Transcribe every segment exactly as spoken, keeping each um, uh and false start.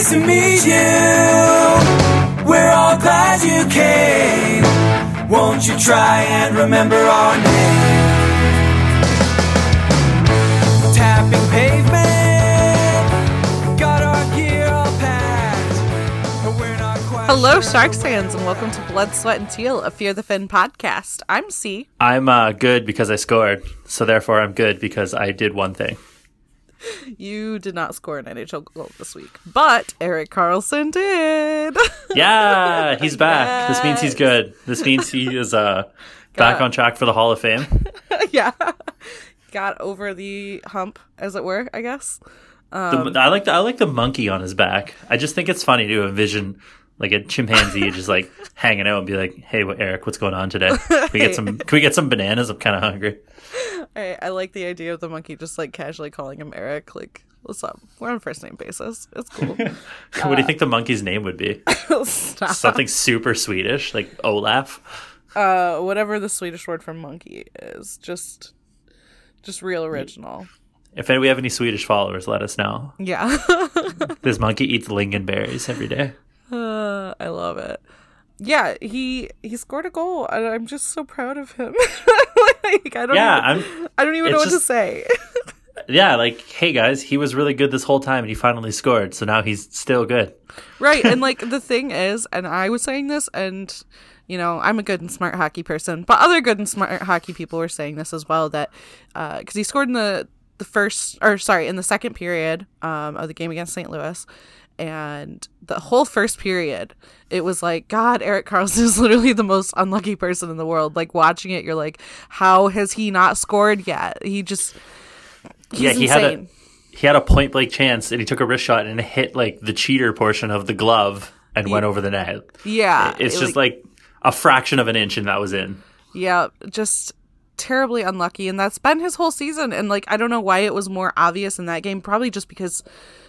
nice to meet you. We're all glad you came. Won't you try and remember our name? Tapping pavement, got our gear all packed, and we're not quite. Hello, Sharks fans, and welcome to Blood, Sweat, and Teal, a Fear the Fin podcast. I'm C. I'm uh, good because I scored, so therefore I'm good because I did one thing. You did not score an N H L goal this week, but Erik Karlsson did. Yeah, he's back. Yes. This means he's good. This means he is uh, back on track for the Hall of Fame. Yeah. Got over the hump, as it were, I guess. Um, the, I like the I like the monkey on his back. I just think it's funny to envision like a chimpanzee just like hanging out and be like, "Hey, what, Erik, what's going on today? Can we get some can we get some bananas? I'm kind of hungry." I, I like the idea of the monkey just like casually calling him Erik. Like, what's up? We're on first name basis. It's cool. What uh, do you think the monkey's name would be? Stop. Something super Swedish, like Olaf. Uh, whatever the Swedish word for monkey is, just, just real original. If we have any Swedish followers, let us know. Yeah. This monkey eats lingonberries every day. Uh, I love it. Yeah, he he scored a goal, and I'm just so proud of him. Like, I don't yeah, even, I'm, I don't even know what just, to say. Yeah, like, hey, guys, he was really good this whole time, and he finally scored, so now he's still good. Right, and, like, the thing is, and I was saying this, and, you know, I'm a good and smart hockey person, but other good and smart hockey people were saying this as well, that uh, – because he scored in the, the first – or, sorry, in the second period um, of the game against Saint Louis – and the whole first period, it was like, God, Erik Karlsson is literally the most unlucky person in the world. Like, watching it, you're like, how has he not scored yet? He just, he's yeah, he insane. Had a, he had a point blank chance, and he took a wrist shot and hit like the cheater portion of the glove and yeah. went over the net. Yeah, it's it, just like, like a fraction of an inch, and that was in. Yeah, just terribly unlucky, and that's been his whole season. And like, I don't know why it was more obvious in that game. Probably just because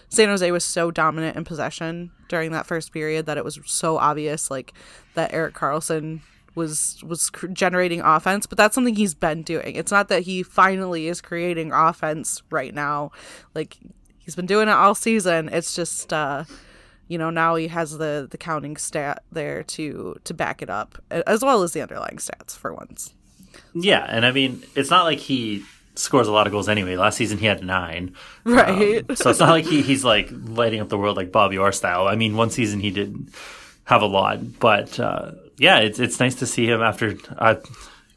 San Jose was so dominant in possession during that first period that it was so obvious, like, that Erik Karlsson was was cr- generating offense. But that's something he's been doing. It's not that he finally is creating offense right now. Like, he's been doing it all season. It's just, uh, you know, now he has the, the counting stat there to, to back it up, as well as the underlying stats for once. Yeah, and I mean, it's not like he scores a lot of goals anyway. Last season he had nine. Right. Um, so it's not like he, he's like lighting up the world like Bobby Orr style. I mean, one season he did have a lot. But uh, yeah, it's it's nice to see him after uh,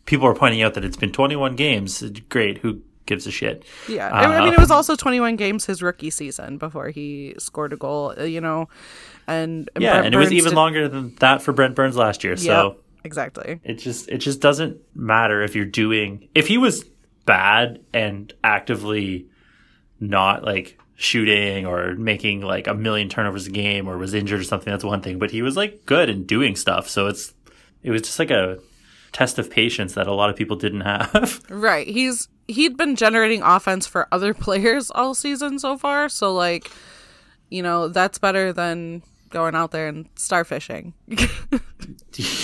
people are pointing out that it's been twenty-one games. Great. Who gives a shit? Yeah. Uh, I mean, it was also twenty-one games his rookie season before he scored a goal, you know. And, and yeah, Brent and Burns it was even did... longer than that for Brent Burns last year. Yep, so exactly. It just, it just doesn't matter if you're doing – if he was – bad and actively not like shooting or making like a million turnovers a game or was injured or something, that's one thing, but he was like good and doing stuff, so it's it was just like a test of patience that a lot of people didn't have. Right, he's he'd been generating offense for other players all season so far, so like, you know, that's better than going out there and starfishing.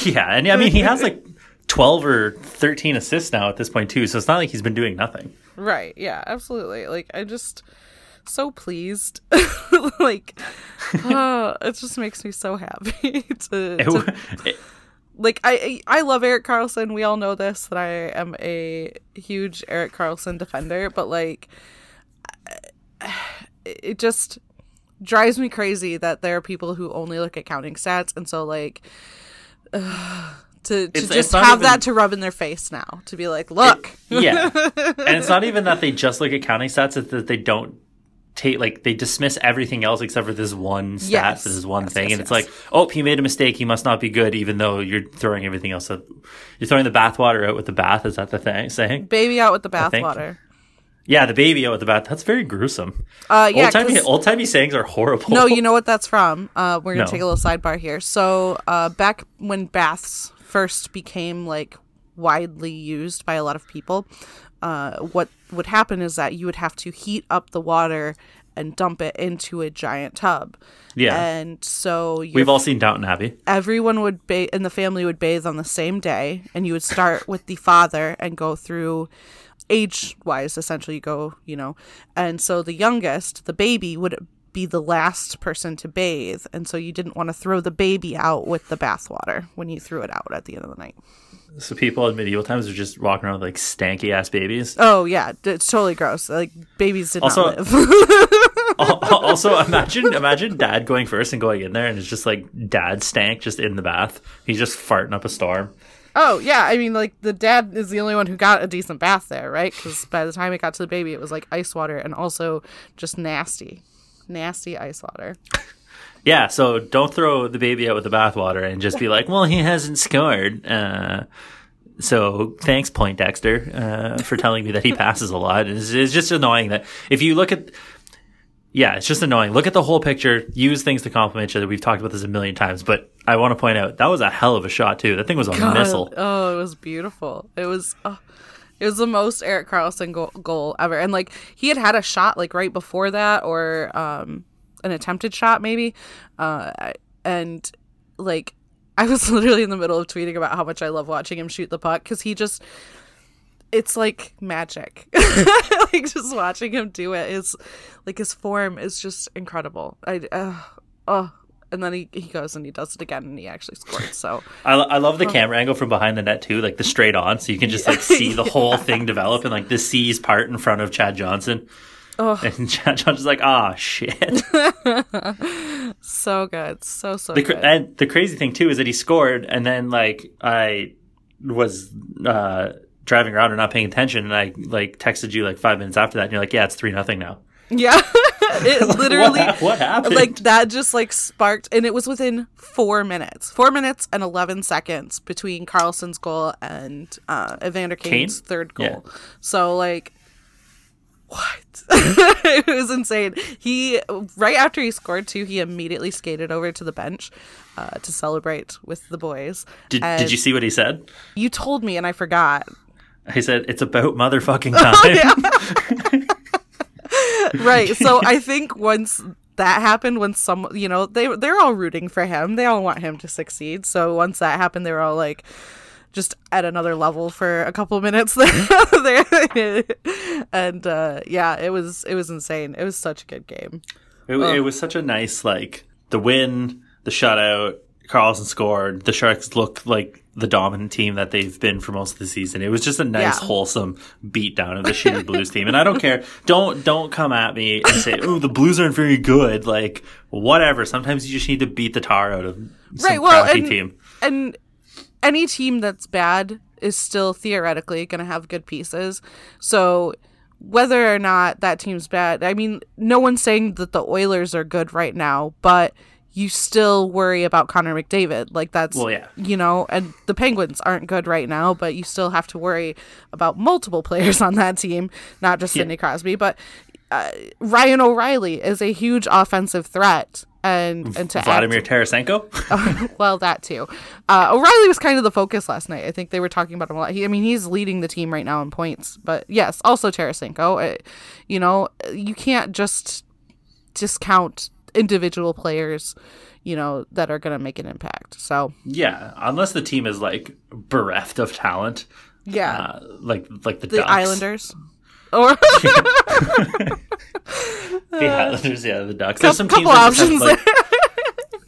Yeah, and I mean, he has like twelve or thirteen assists now at this point too, so it's not like he's been doing nothing. Right, yeah, absolutely. Like, I'm just so pleased. Like, oh, it just makes me so happy. to, to it, like I I love Erik Karlsson. We all know this, that I am a huge Erik Karlsson defender, but like, it just drives me crazy that there are people who only look at counting stats, and so like uh, To, to just have even, that to rub in their face now, to be like, look. It, yeah. And it's not even that they just look at counting stats, it's that they don't take, like, they dismiss everything else except for this one stat, yes. this one yes, thing. Yes, and it's yes. like, oh, he made a mistake, he must not be good, even though you're throwing everything else out. You're throwing the bathwater out with the bath, is that the thing saying? Baby out with the bathwater. Yeah, the baby out with the bath. That's very gruesome. Uh, yeah, old-timey, old-timey sayings are horrible. No, you know what that's from? Uh, we're going to no. take a little sidebar here. So uh, back when baths first became like widely used by a lot of people, uh, what would happen is that you would have to heat up the water and dump it into a giant tub. Yeah. And so we've all seen Downton Abbey. Everyone would bathe, and the family would bathe on the same day, and you would start with the father and go through age-wise, essentially. You go, you know, and so the youngest, the baby, would be the last person to bathe, and so you didn't want to throw the baby out with the bathwater when you threw it out at the end of the night. So people in medieval times are just walking around with, like, stanky-ass babies? Oh, yeah. It's totally gross. Like, babies did also, not live. also, imagine imagine dad going first and going in there, and it's just, like, dad stank just in the bath. He's just farting up a storm. Oh, yeah. I mean, like, the dad is the only one who got a decent bath there, right? Because by the time it got to the baby, it was, like, ice water and also just nasty. Nasty ice water. Yeah, so don't throw the baby out with the bathwater and just be like, well, he hasn't scored. Uh, so thanks, Poindexter, uh, for telling me that he passes a lot. It's, it's just annoying that if you look at – yeah, it's just annoying. Look at the whole picture. Use things to compliment each other. We've talked about this a million times, but I want to point out that was a hell of a shot too. That thing was a God, missile. Oh, it was beautiful. It was oh. – It was the most Erik Karlsson goal, goal ever. And, like, he had had a shot, like, right before that or um, an attempted shot maybe. Uh, and, like, I was literally in the middle of tweeting about how much I love watching him shoot the puck because he just – it's, like, magic. Like, just watching him do it is – like, his form is just incredible. I uh, oh. And then he, he goes and he does it again and he actually scores. So I, I love the camera angle from behind the net too, like the straight on, so you can just like see the whole thing develop and like the C's part in front of Chad Johnson. Oh. And Chad Johnson's like, ah, oh, shit. So good, so so the, good. And the crazy thing too is that he scored, and then like I was uh, driving around and not paying attention, and I like texted you like five minutes after that, and you're like, yeah, it's three nothing now. Yeah. It literally what, what happened? Like that just like sparked, and it was within four minutes four minutes and eleven seconds between Karlsson's goal and uh Evander Kane's Kane? third goal. Yeah. So like what? It was insane. He right after he scored too, he immediately skated over to the bench uh to celebrate with the boys. Did, did you see what he said? You told me and I forgot. He said, it's about motherfucking time. Oh, yeah. Right, so I think once that happened, when some, you know, they they're all rooting for him, they all want him to succeed. So once that happened, they were all like, just at another level for a couple of minutes there, there. and uh, yeah, it was it was insane. It was such a good game. It, oh. it was such a nice like the win, the shutout. Karlsson scored. The Sharks look like the dominant team that they've been for most of the season. It was just a nice, yeah. wholesome beatdown of the shitty Blues team. And I don't care. Don't don't come at me and say, "Oh, the Blues aren't very good." Like whatever. Sometimes you just need to beat the tar out of some right, well, crappy and, team. And any team that's bad is still theoretically going to have good pieces. So whether or not that team's bad, I mean, no one's saying that the Oilers are good right now, but you still worry about Connor McDavid. Like, that's, well, yeah. you know, and the Penguins aren't good right now, but you still have to worry about multiple players on that team, not just Sidney yeah. Crosby. But uh, Ryan O'Reilly is a huge offensive threat. And, and to Vladimir add, Tarasenko? Uh, well, that too. Uh, O'Reilly was kind of the focus last night. I think they were talking about him a lot. He, I mean, he's leading the team right now in points. But, yes, also Tarasenko. Uh, you know, you can't just discount individual players, you know, that are going to make an impact. So yeah, unless the team is like bereft of talent. Yeah, uh, like like the, the Ducks. Islanders, or the Islanders. Yeah, the Ducks. There's some couple teams options. Have, like,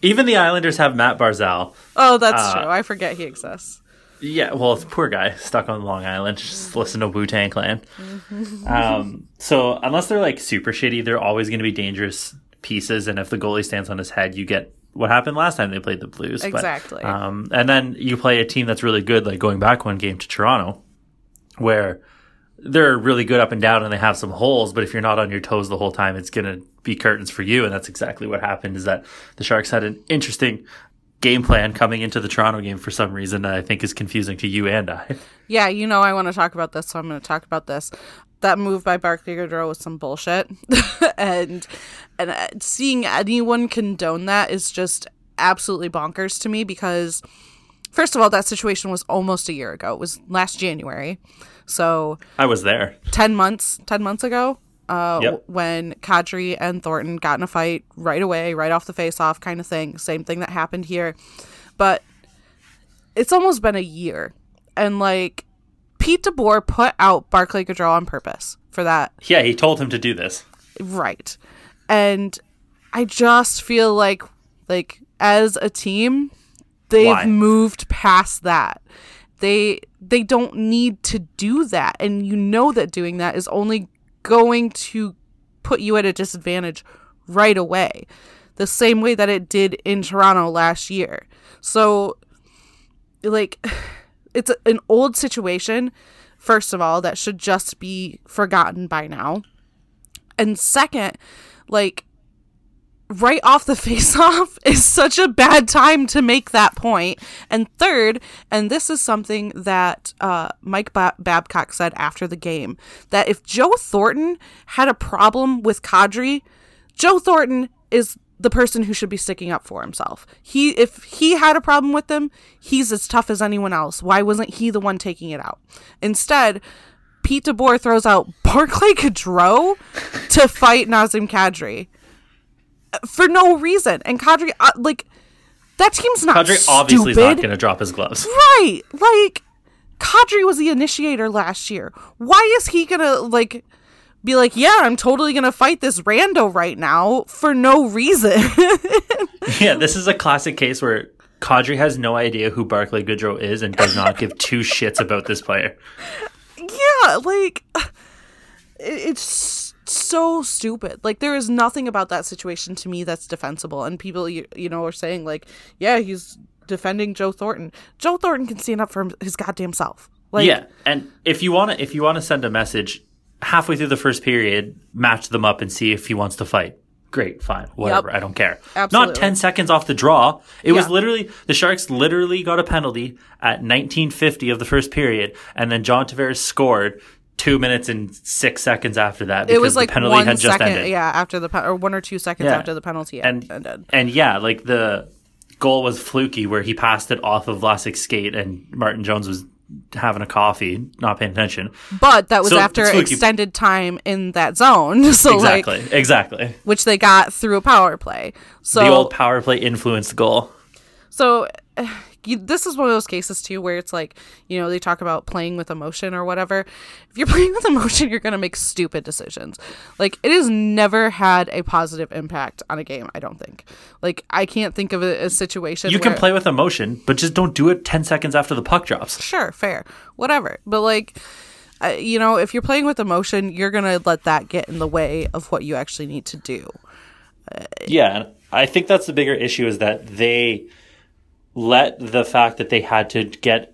even the Islanders have Matt Barzal. Oh, that's uh, true. I forget he exists. Yeah, well, it's a poor guy stuck on Long Island. Just listen to Wu-Tang Clan. Um, so unless they're like super shitty, they're always going to be dangerous pieces, and if the goalie stands on his head, you get what happened last time they played the Blues. Exactly. But, um, and then you play a team that's really good, like going back one game to Toronto, where they're really good up and down and they have some holes, but if you're not on your toes the whole time, it's going to be curtains for you. And that's exactly what happened, is that the Sharks had an interesting game plan coming into the Toronto game for some reason that I think is confusing to you and I. Yeah, you know I want to talk about this, so I'm going to talk about this. That move by Barclay Goodrow was some bullshit, and and seeing anyone condone that is just absolutely bonkers to me, because first of all, that situation was almost a year ago. It was last January, so I was there ten months ten months ago uh, yep. when Kadri and Thornton got in a fight right away, right off the face-off kind of thing. Same thing that happened here, but it's almost been a year, and like. Pete DeBoer put out Barclay Goodrow on purpose for that. Yeah, he told him to do this. Right. And I just feel like, like as a team, they've Why? moved past that. They they don't need to do that, and you know that doing that is only going to put you at a disadvantage right away, the same way that it did in Toronto last year. So, like, it's an old situation, first of all, that should just be forgotten by now. And second, like, right off the face-off is such a bad time to make that point. And third, and this is something that uh, Mike ba- Babcock said after the game, that if Joe Thornton had a problem with Kadri, Joe Thornton is the person who should be sticking up for himself. He, if he had a problem with him, he's as tough as anyone else. Why wasn't he the one taking it out? Instead, Pete DeBoer throws out Barclay Goodrow to fight Nazem Kadri. For no reason. And Kadri, uh, like, that team's not Kadri obviously stupid. Is not going to drop his gloves. Right. Like, Kadri was the initiator last year. Why is he going to, like, be like, yeah, I'm totally going to fight this rando right now for no reason? Yeah, this is a classic case where Kadri has no idea who Barclay Goodrow is and does not give two shits about this player. Yeah, like, it's so stupid. Like, there is nothing about that situation to me that's defensible. And people, you, you know, are saying, like, yeah, he's defending Joe Thornton. Joe Thornton can stand up for his goddamn self. Like, yeah, and if you want to, if you want to send a message halfway through the first period, match them up and see if he wants to fight. Great, fine, whatever. Yep. I don't care. Absolutely. Not ten seconds off the draw. It yeah. was literally, the Sharks literally got a penalty at nineteen fifty of the first period, and then John Tavares scored Two minutes and six seconds after that, because it was like the penalty one had just second, ended. Yeah, after the pe- or one or two seconds yeah. after the penalty and, ended. And yeah, like the goal was fluky, where he passed it off of Vlasic's skate, and Martin Jones was having a coffee, not paying attention. But that was so, after extended time in that zone. So exactly, like, exactly, which they got through a power play. So the old power play influenced the goal. So. Uh, You, this is one of those cases, too, where it's like, you know, they talk about playing with emotion or whatever. If you're playing with emotion, you're going to make stupid decisions. Like, it has never had a positive impact on a game, I don't think. Like, I can't think of a, a situation You where, can play with emotion, but just don't do it ten seconds after the puck drops. Sure, fair, whatever. But, like, uh, you know, if you're playing with emotion, you're going to let that get in the way of what you actually need to do. Uh, yeah, and I think that's the bigger issue, is that they let the fact that they had to get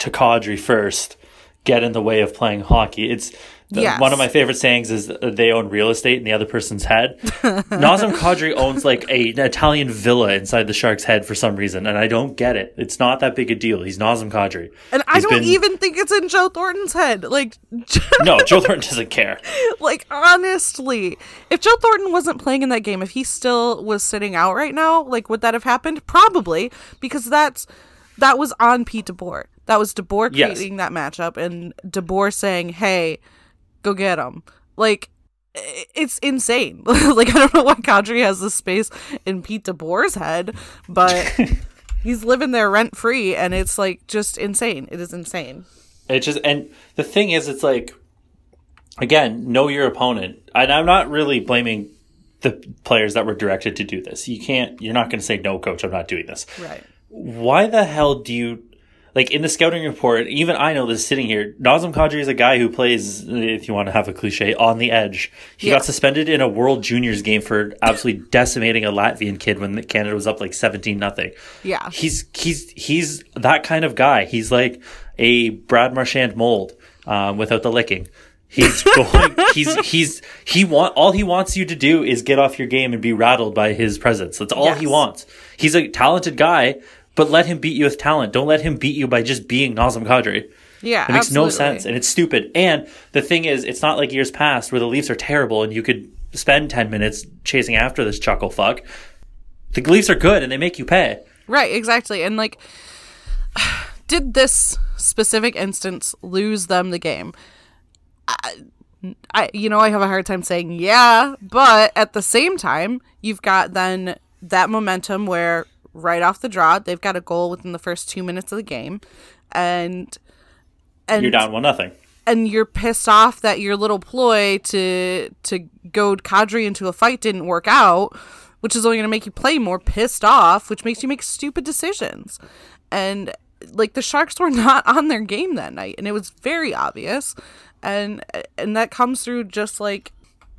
to Kadri first get in the way of playing hockey. It's the, yes. one of my favorite sayings is they own real estate in the other person's head. Nazem Kadri owns like a, an Italian villa inside the Shark's head for some reason, and I don't get it. It's not that big a deal. He's Nazem Kadri. And He's I don't been... even think it's in Joe Thornton's head. Like, no, Joe Thornton doesn't care. Like, honestly, if Joe Thornton wasn't playing in that game, if he still was sitting out right now, like, would that have happened? Probably, because that's that was on Pete DeBoer. That was DeBoer creating yes. that matchup, and DeBoer saying, hey, go get him. Like, it's insane. Like, I don't know why Kadri has this space in Pete DeBoer's head, but he's living there rent-free, and it's, like, just insane. It is insane. It just, and the thing is, it's like, again, know your opponent. And I'm not really blaming the players that were directed to do this. You can't, you're not going to say, no, coach, I'm not doing this. Right. Why the hell do you... Like, in the scouting report, even I know this sitting here, Nazem Kadri is a guy who plays, if you want to have a cliche, on the edge. He yeah. got suspended in a World Juniors game for absolutely decimating a Latvian kid when Canada was up like seventeen nothing. Yeah. He's he's he's that kind of guy. He's like a Brad Marchand mold um, without the licking. He's going he's he's he want all he wants you to do is get off your game and be rattled by his presence. That's all yes. he wants. He's a talented guy. But let him beat you with talent. Don't let him beat you by just being Nazem Kadri. Yeah, it makes absolutely. no sense, and it's stupid. And the thing is, it's not like years past where the Leafs are terrible and you could spend ten minutes chasing after this chuckle fuck. The Leafs are good, and they make you pay. Right, exactly. And, like, did this specific instance lose them the game? I, I, you know, I have a hard time saying yeah, but at the same time, you've got then that momentum where right off the draw, they've got a goal within the first two minutes of the game, and and you're down one nothing, and you're pissed off that your little ploy to to goad Kadri into a fight didn't work out. which is only going to make you play more pissed off, which makes you make stupid decisions. And, like, the Sharks were not on their game that night, and it was very obvious. And and that comes through just, like,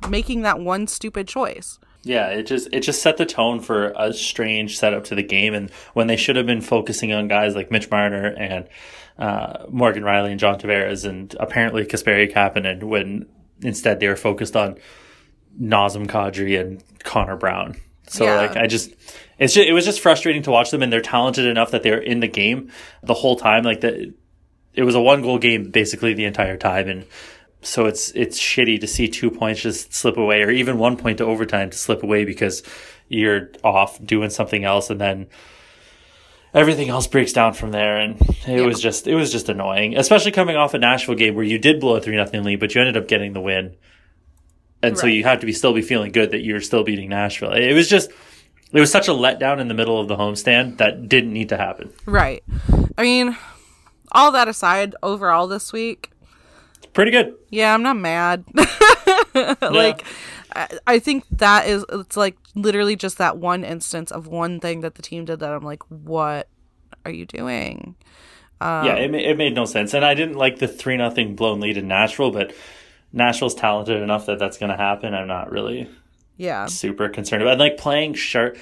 making that one stupid choice. Yeah, it just it just set the tone for a strange setup to the game, and when they should have been focusing on guys like Mitch Marner and uh, Morgan Rielly and John Tavares and apparently Kasperi Kapanen, when instead they were focused on Nazem Kadri and Connor Brown. So yeah. like I just it's just, it was just frustrating to watch them, and they're talented enough that they're in the game the whole time. Like the, it was a one goal game basically the entire time, and. So it's it's shitty to see two points just slip away, or even one point to overtime to slip away because you're off doing something else, and then everything else breaks down from there. And it yeah. was just it was just annoying, especially coming off a Nashville game where you did blow a three nothing lead, but you ended up getting the win, and right. so you had to be still be feeling good that you're still beating Nashville. It was just it was such a letdown in the middle of the homestand that didn't need to happen. Right. I mean, all that aside, overall this week. Pretty good. Yeah, I'm not mad. yeah. Like, I, I think that is, it's like literally just that one instance of one thing that the team did that I'm like, what are you doing? Um, yeah, it, ma- it made no sense. And I didn't like the three nothing blown lead in Nashville, but Nashville's talented enough that that's going to happen. I'm not really yeah, super concerned about it. And like playing Sharks.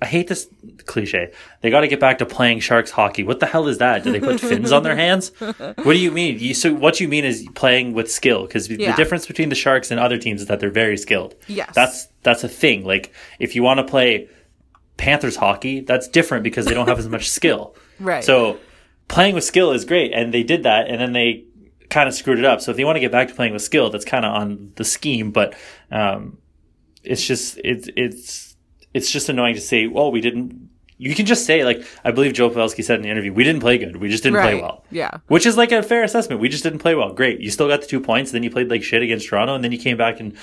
I hate this cliche. They got to get back to playing Sharks hockey. What the hell is that? Do they put fins on their hands? What do you mean? You, so what you mean is playing with skill, because yeah. the difference between the Sharks and other teams is that they're very skilled. Yes. That's that's a thing. Like, if you want to play Panthers hockey, that's different because they don't have as much skill. Right. So playing with skill is great, and they did that, and then they kind of screwed it up. So if they want to get back to playing with skill, that's kind of on the scheme, but um, it's just it, it's... It's just annoying to say, well, we didn't – you can just say, like, I believe Joe Pavelski said in the interview, we didn't play good. We just didn't right. play well. Yeah. Which is, like, a fair assessment. We just didn't play well. Great. You still got the two points. Then you played, like, shit against Toronto, and then you came back and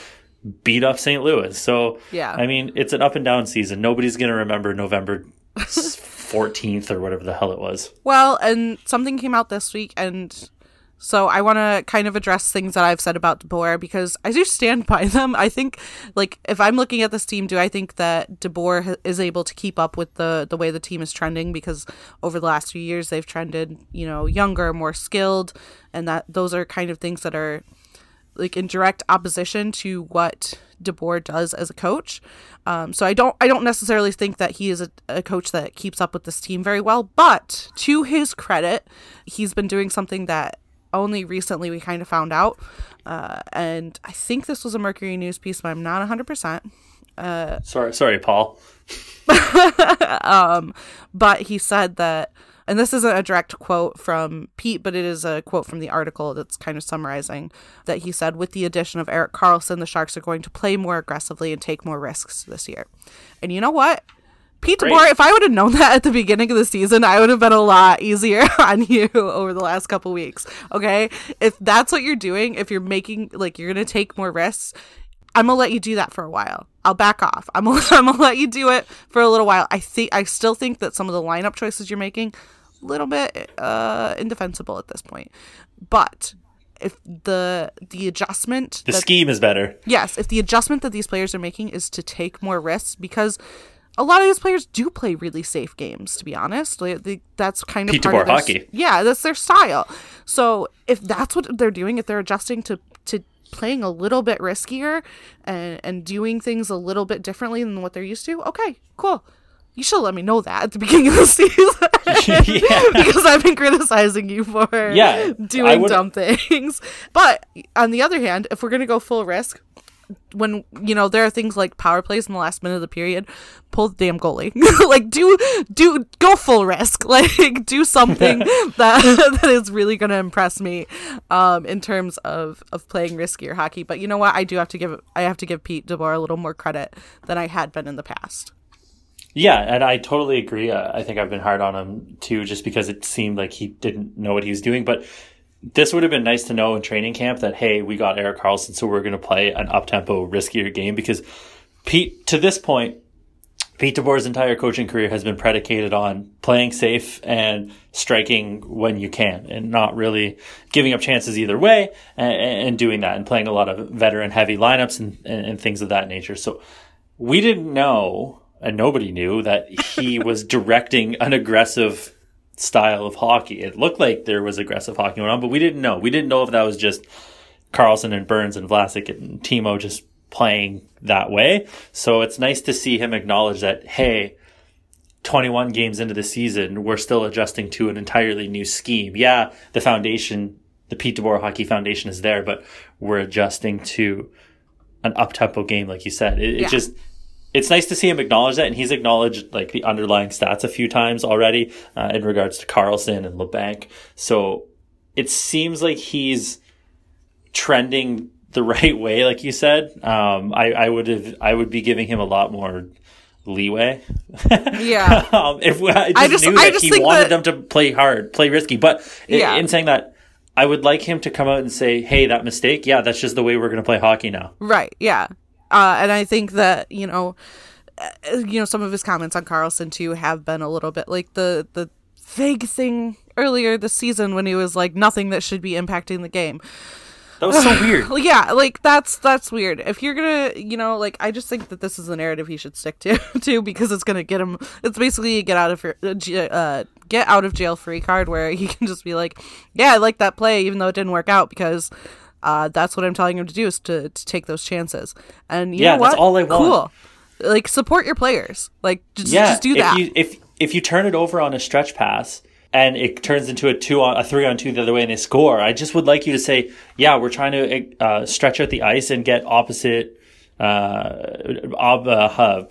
beat up Saint Louis. So, yeah. I mean, it's an up-and-down season. Nobody's going to remember November fourteenth or whatever the hell it was. Well, and something came out this week, and so I want to kind of address things that I've said about DeBoer, because I do stand by them. I think, like, if I'm looking at this team, do I think that DeBoer is able to keep up with the, the way the team is trending? Because over the last few years, they've trended, you know, younger, more skilled, and that those are kind of things that are, like, in direct opposition to what DeBoer does as a coach. Um, so I don't I don't necessarily think that he is a, a coach that keeps up with this team very well. But to his credit, he's been doing something that only recently we kind of found out, uh, and I think this was a Mercury News piece, but I'm not one hundred percent. Uh, sorry, sorry, Paul. um, but he said that, and this isn't a direct quote from Pete, but it is a quote from the article that's kind of summarizing, that he said, with the addition of Erik Karlsson, the Sharks are going to play more aggressively and take more risks this year. And you know what? Pete DeBoer, if I would have known that at the beginning of the season, I would have been a lot easier on you over the last couple weeks, okay? If that's what you're doing, if you're making, like, you're going to take more risks, I'm going to let you do that for a while. I'll back off. I'm going I'm to let you do it for a little while. I think I still think that some of the lineup choices you're making, a little bit uh, indefensible at this point. But if the the adjustment... The that, scheme is better. Yes, if the adjustment that these players are making is to take more risks, because a lot of these players do play really safe games, to be honest. Like, they, that's kind of Pete part DeBoer of their, hockey. Yeah, that's their style. So if that's what they're doing, if they're adjusting to, to playing a little bit riskier and, and doing things a little bit differently than what they're used to, okay, cool. You should let me know that at the beginning of the season. yeah. Because I've been criticizing you for yeah, doing dumb things. But on the other hand, if we're going to go full risk, when, you know, there are things like power plays in the last minute of the period, pull the damn goalie. Like, do do go full risk. Like, do something that that is really going to impress me um in terms of of playing riskier hockey. But you know what, I do have to give I have to give Pete DeBoer a little more credit than I had been in the past. Yeah, and I totally agree. uh, I think I've been hard on him too, just because it seemed like he didn't know what he was doing. But this would have been nice to know in training camp that, hey, we got Erik Karlsson, so we're going to play an up-tempo, riskier game, because Pete, to this point, Pete DeBoer's entire coaching career has been predicated on playing safe and striking when you can and not really giving up chances either way, and, and doing that and playing a lot of veteran-heavy lineups and, and, and things of that nature. So we didn't know, and nobody knew, that he was directing an aggressive style of hockey. It looked like there was aggressive hockey going on, but we didn't know. We didn't know if that was just Karlsson and Burns and Vlasic and Timo just playing that way. So it's nice to see him acknowledge that, hey, twenty-one games into the season, we're still adjusting to an entirely new scheme. Yeah, the foundation, the Pete DeBoer Hockey Foundation is there, but we're adjusting to an up-tempo game, like you said. It, yeah. it just... It's nice to see him acknowledge that, and he's acknowledged like the underlying stats a few times already uh, in regards to Karlsson and LeBanc. So it seems like he's trending the right way, like you said. Um, I, I would have, I would be giving him a lot more leeway. Yeah. um, if we, I just, I just knew I that just he wanted that... them to play hard, play risky. But yeah. in, in saying that, I would like him to come out and say, "Hey, that mistake. Yeah, that's just the way we're going to play hockey now." Right. Yeah. Uh, and I think that, you know, you know, some of his comments on Karlsson, too, have been a little bit like the, the vague thing earlier this season when he was like, nothing that should be impacting the game. That was so weird. Yeah, like, that's that's weird. If you're going to, you know, like, I just think that this is the narrative he should stick to, too, because it's going to get him, it's basically a get out of, uh, get out of jail free card where he can just be like, yeah, I like that play, even though it didn't work out, because... Uh, that's what I'm telling him to do, is to, to take those chances. And you yeah, know what? That's all I want. Cool. Like, support your players. Like, just, yeah, just do that. If you, if if you turn it over on a stretch pass and it turns into a two on a three on two the other way and they score, I just would like you to say, yeah, we're trying to uh, stretch out the ice and get opposite. Uh, ob, uh,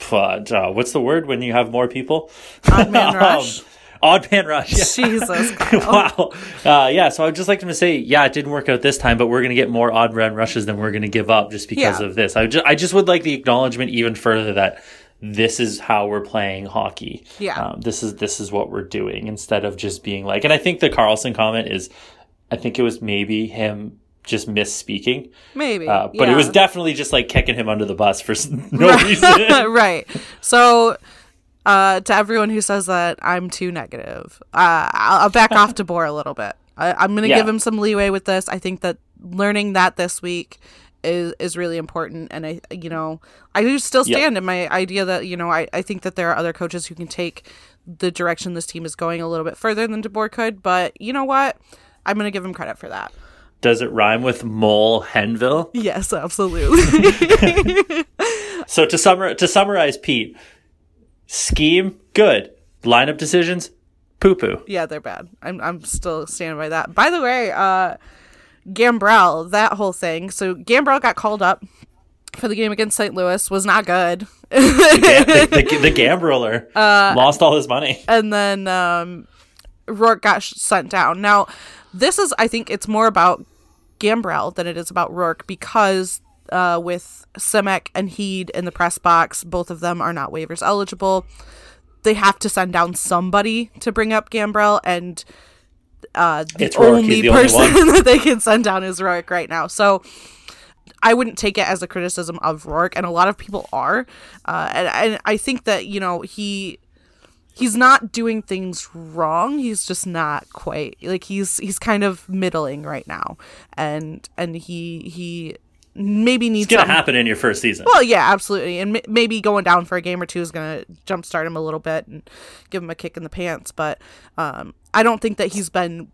uh, what's the word when you have more people? Odd man rush. Um, Odd man rush. Yeah. Jesus. Wow. Uh, yeah. So I would just like him to say, yeah, it didn't work out this time, but we're going to get more odd man rushes than we're going to give up just because yeah. of this. I just, I just would like the acknowledgement even further that this is how we're playing hockey. Yeah. Um, this is, this is what we're doing, instead of just being like, and I think the Karlsson comment is, I think it was maybe him just misspeaking. Maybe. Uh, but yeah. it was definitely just like kicking him under the bus for no right. reason. Right. So, Uh, to everyone who says that I'm too negative, uh, I'll, I'll back off DeBoer a little bit. I, I'm going to yeah. give him some leeway with this. I think that learning that this week is is really important. And I, you know, I do still stand yep. in my idea that, you know, I, I think that there are other coaches who can take the direction this team is going a little bit further than DeBoer could. But you know what? I'm going to give him credit for that. Does it rhyme with Mole Henville? Yes, absolutely. So to summar- to summarize, Pete... Scheme, good. Lineup decisions, poo-poo. Yeah, they're bad. I'm I'm still standing by that. By the way, uh, Gambrell, that whole thing. So Gambrell got called up for the game against Saint Louis. Was not good. the, the, the, the Gambreller uh, lost all his money. And then um, Rourke got sh- sent down. Now, this is, I think it's more about Gambrell than it is about Rourke, because... Uh, with Semek and Heed in the press box, both of them are not waivers eligible. They have to send down somebody to bring up Gambrell, and uh, the it's only the person only that they can send down is Rourke right now. So I wouldn't take it as a criticism of Rourke, and a lot of people are. Uh, and, and I think that, you know, he... He's not doing things wrong. He's just not quite... Like, he's he's kind of middling right now. And, and he... he maybe needs. It's gonna some... happen in your first season. Well, yeah, absolutely, and m- maybe going down for a game or two is gonna jumpstart him a little bit and give him a kick in the pants. But um, I don't think that he's been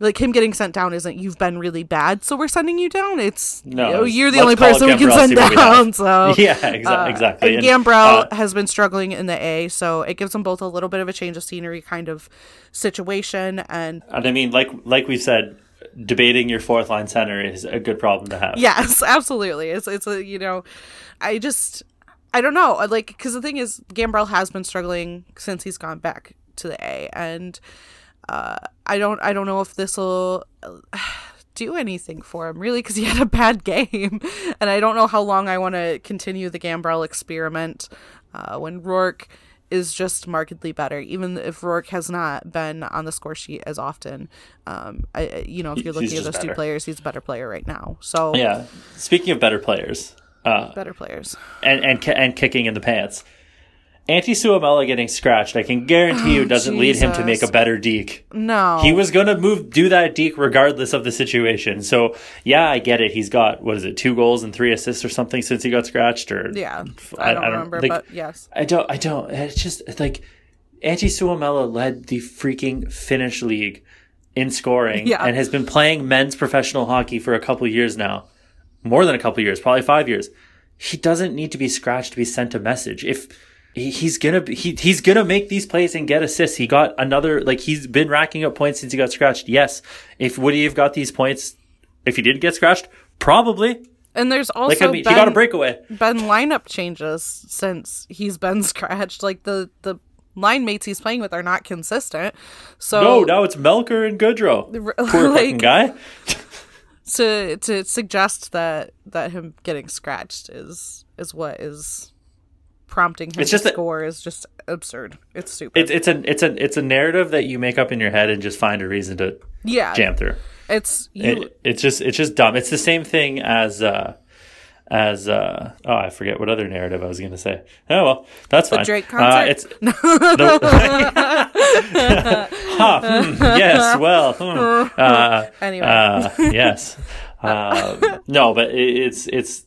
like him getting sent down isn't you've been really bad, so we're sending you down. It's no, you know, you're the only person Gambrell we can send we down. So yeah, exa- exactly. Uh, and Gambrell uh, has been struggling in the A, so it gives them both a little bit of a change of scenery kind of situation. And and I mean, like like we said. Debating your fourth line center is a good problem to have. Yes, absolutely. It's it's a, you know, I just I don't know, like, because the thing is, Gambrell has been struggling since he's gone back to the A, and uh, I don't I don't know if this will do anything for him really, because he had a bad game, and I don't know how long I want to continue the Gambrell experiment uh, when Rourke is just markedly better, even if Rourke has not been on the score sheet as often. Um, I, you know, if you're looking he's at those better. two players, he's a better player right now. So yeah. Speaking of better players, uh, better players, and and and kicking in the pants, Antti Suomela getting scratched, I can guarantee oh, you, doesn't Jesus. lead him to make a better deke. No. He was going to move do that deke regardless of the situation. So, yeah, I get it. He's got, what is it, two goals and three assists or something since he got scratched? Or Yeah, I, I don't, I don't remember, like, but yes. I don't, I don't. It's just, it's like, Antti Suomela led the freaking Finnish league in scoring yeah. and has been playing men's professional hockey for a couple years now. More than a couple years, probably five years. He doesn't need to be scratched to be sent a message. If... He's gonna he he's gonna make these plays and get assists. He got another like he's been racking up points since he got scratched. Yes, if would he have got these points if he didn't get scratched? Probably. And there's also like, I mean, been, he got a breakaway. Been lineup changes since he's been scratched. Like the the line mates he's playing with are not consistent. So no, now it's Melker and Goodrow. Poor like, fucking guy. to to suggest that that him getting scratched is is what is. Prompting him to score a, is just absurd. It's stupid. It's it's a it's a it's a narrative that you make up in your head and just find a reason to yeah, jam through. It's you, it, it's just it's just dumb. It's the same thing as uh, as uh, oh I forget what other narrative I was going to say. Oh well, that's fine. The Drake concert. Uh, it's no. huh, hmm, yes. Well. Hmm, uh, anyway. Uh, yes. Uh, no, but it, it's it's.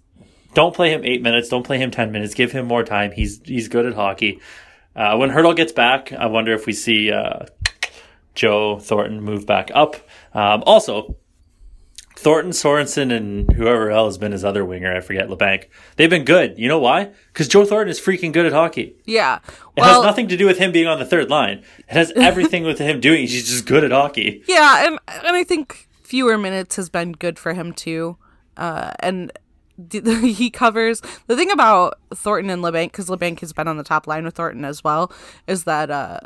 Don't play him eight minutes. Don't play him ten minutes. Give him more time. He's he's good at hockey. Uh, when Hertl gets back, I wonder if we see uh, Joe Thornton move back up. Um, also, Thornton, Sorensen, and whoever else has been his other winger, I forget, LeBanc, they've been good. You know why? Because Joe Thornton is freaking good at hockey. Yeah. Well, it has nothing to do with him being on the third line. It has everything with him doing. He's just good at hockey. Yeah, and, and I think fewer minutes has been good for him too. Uh, and... He covers the thing about Thornton and LeBanc, because LeBanc has been on the top line with Thornton as well, is that uh,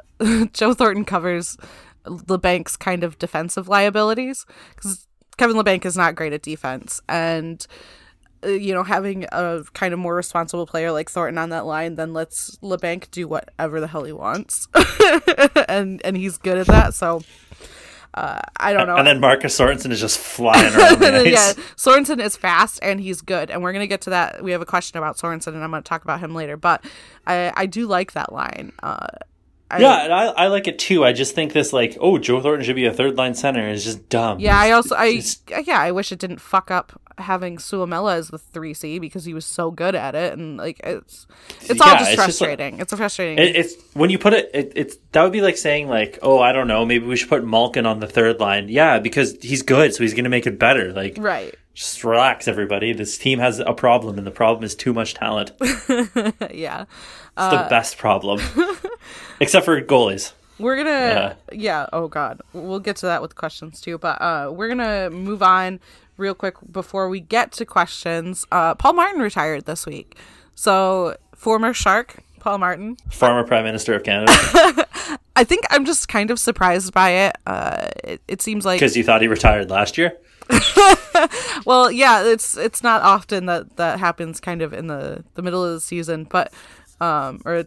Joe Thornton covers LeBanc's kind of defensive liabilities, because Kevin LeBanc is not great at defense, and you know, having a kind of more responsible player like Thornton on that line then lets LeBanc do whatever the hell he wants, and and he's good at that. So. Uh, I don't know. And then Marcus Sorensen is just flying around the ice. Yeah, Sorensen is fast and he's good. And we're going to get to that. We have a question about Sorensen and I'm going to talk about him later. But I, I do like that line. Uh, I, yeah, and I, I like it too. I just think this like, oh, Joe Thornton should be a third line center is just dumb. Yeah, I also, I just... yeah, I wish it didn't fuck up having Suomela as the three C because he was so good at it. And like, it's it's all yeah, just it's frustrating. Just like, it's a frustrating. It, it's when you put it, it, it's that would be like saying like, oh, I don't know, maybe we should put Malkin on the third line. Yeah, because he's good, so he's going to make it better. Like, right. Just relax, everybody. This team has a problem, and the problem is too much talent. Yeah. It's uh, the best problem. Except for goalies. We're going to, yeah. yeah, oh God. We'll get to that with questions too, but uh, we're going to move on real quick before we get to questions. Uh, Paul Martin retired this week. So, former Shark, Paul Martin. Former Prime Minister of Canada. I think I'm just kind of surprised by it. Uh, it, it seems like... Because you thought he retired last year? Well, yeah, it's it's not often that that happens kind of in the, the middle of the season, but um, or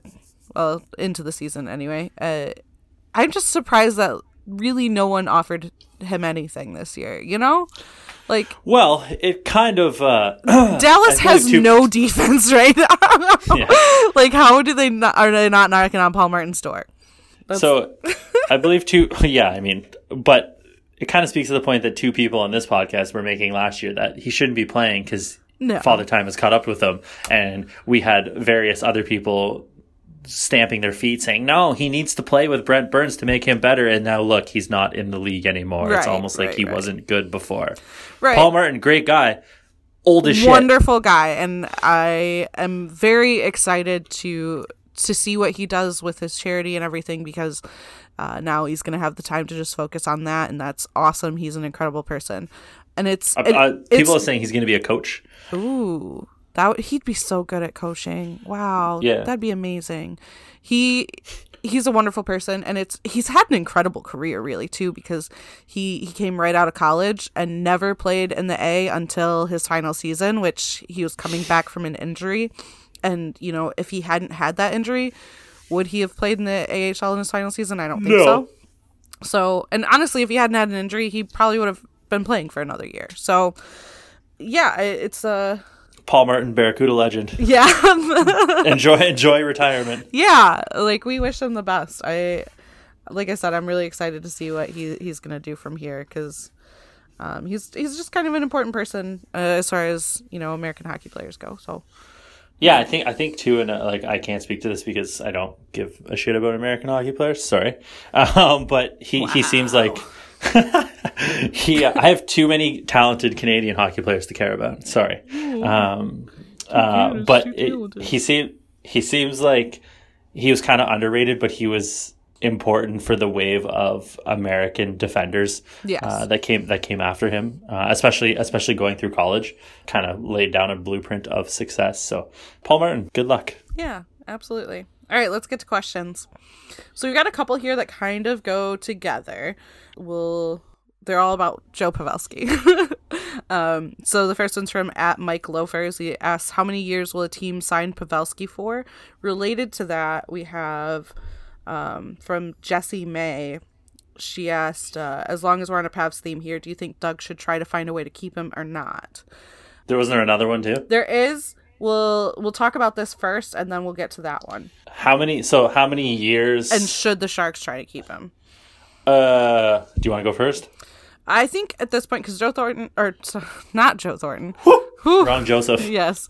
well, into the season anyway. Uh, I'm just surprised that really no one offered him anything this year, you know? Like, well, it kind of uh, Dallas has too... no defense right now. Yeah. Like, how do they not, are they not knocking on Paul Martin's door? That's... So, I believe two. Yeah, I mean, but. It kind of speaks to the point that two people on this podcast were making last year that he shouldn't be playing because no. Father Time has caught up with him. And we had various other people stamping their feet saying, no, he needs to play with Brent Burns to make him better. And now, look, he's not in the league anymore. Right, it's almost right, like he right. wasn't good before. Right. Paul Martin, great guy. Old as shit. Wonderful guy. And I am very excited to to see what he does with his charity and everything because – Uh, now he's going to have the time to just focus on that, and that's awesome. He's an incredible person. And it's... Uh, it, uh, people it's, are saying he's going to be a coach. Ooh. that would, He'd be so good at coaching. Wow. Yeah. That'd be amazing. He... He's a wonderful person, and it's he's had an incredible career, really, too, because he, he came right out of college and never played in the A until his final season, which he was coming back from an injury. And, you know, if he hadn't had that injury... Would he have played in the A H L in his final season? I don't think no. so. So, and honestly, if he hadn't had an injury, he probably would have been playing for another year. So, yeah, it's a Paul Martin, Barracuda legend. Yeah. enjoy enjoy retirement. Yeah, like we wish him the best. I, like I said, I'm really excited to see what he he's gonna do from here, because um, he's he's just kind of an important person uh, as far as, you know, American hockey players go. So. Yeah, I think I think too, and uh, like I can't speak to this because I don't give a shit about American hockey players. Sorry, um, but he, wow. he seems like he. Uh, I have too many talented Canadian hockey players to care about. Sorry, um, uh, but it, he seems he seems like he was kind of underrated, but he was important for the wave of American defenders yes. uh, that came that came after him, uh, especially especially going through college, kind of laid down a blueprint of success. So Paul Martin, good luck. Yeah, absolutely. All right, let's get to questions. So we've got a couple here that kind of go together. We'll they're all about Joe Pavelski. um, so the first one's from at Mike Loafers. He asks, how many years will a team sign Pavelski for? Related to that, we have Um, from Jessie May. She asked, uh, as long as we're on a Pavs theme here, do you think Doug should try to find a way to keep him or not? There wasn't there another one too? There is. We'll we'll talk about this first, and then we'll get to that one. How many? So how many years? And should the Sharks try to keep him? Uh, do you want to go first? I think at this point, because Joe Thornton, or not Joe Thornton. Woo! Woo! Wrong Joseph. Yes.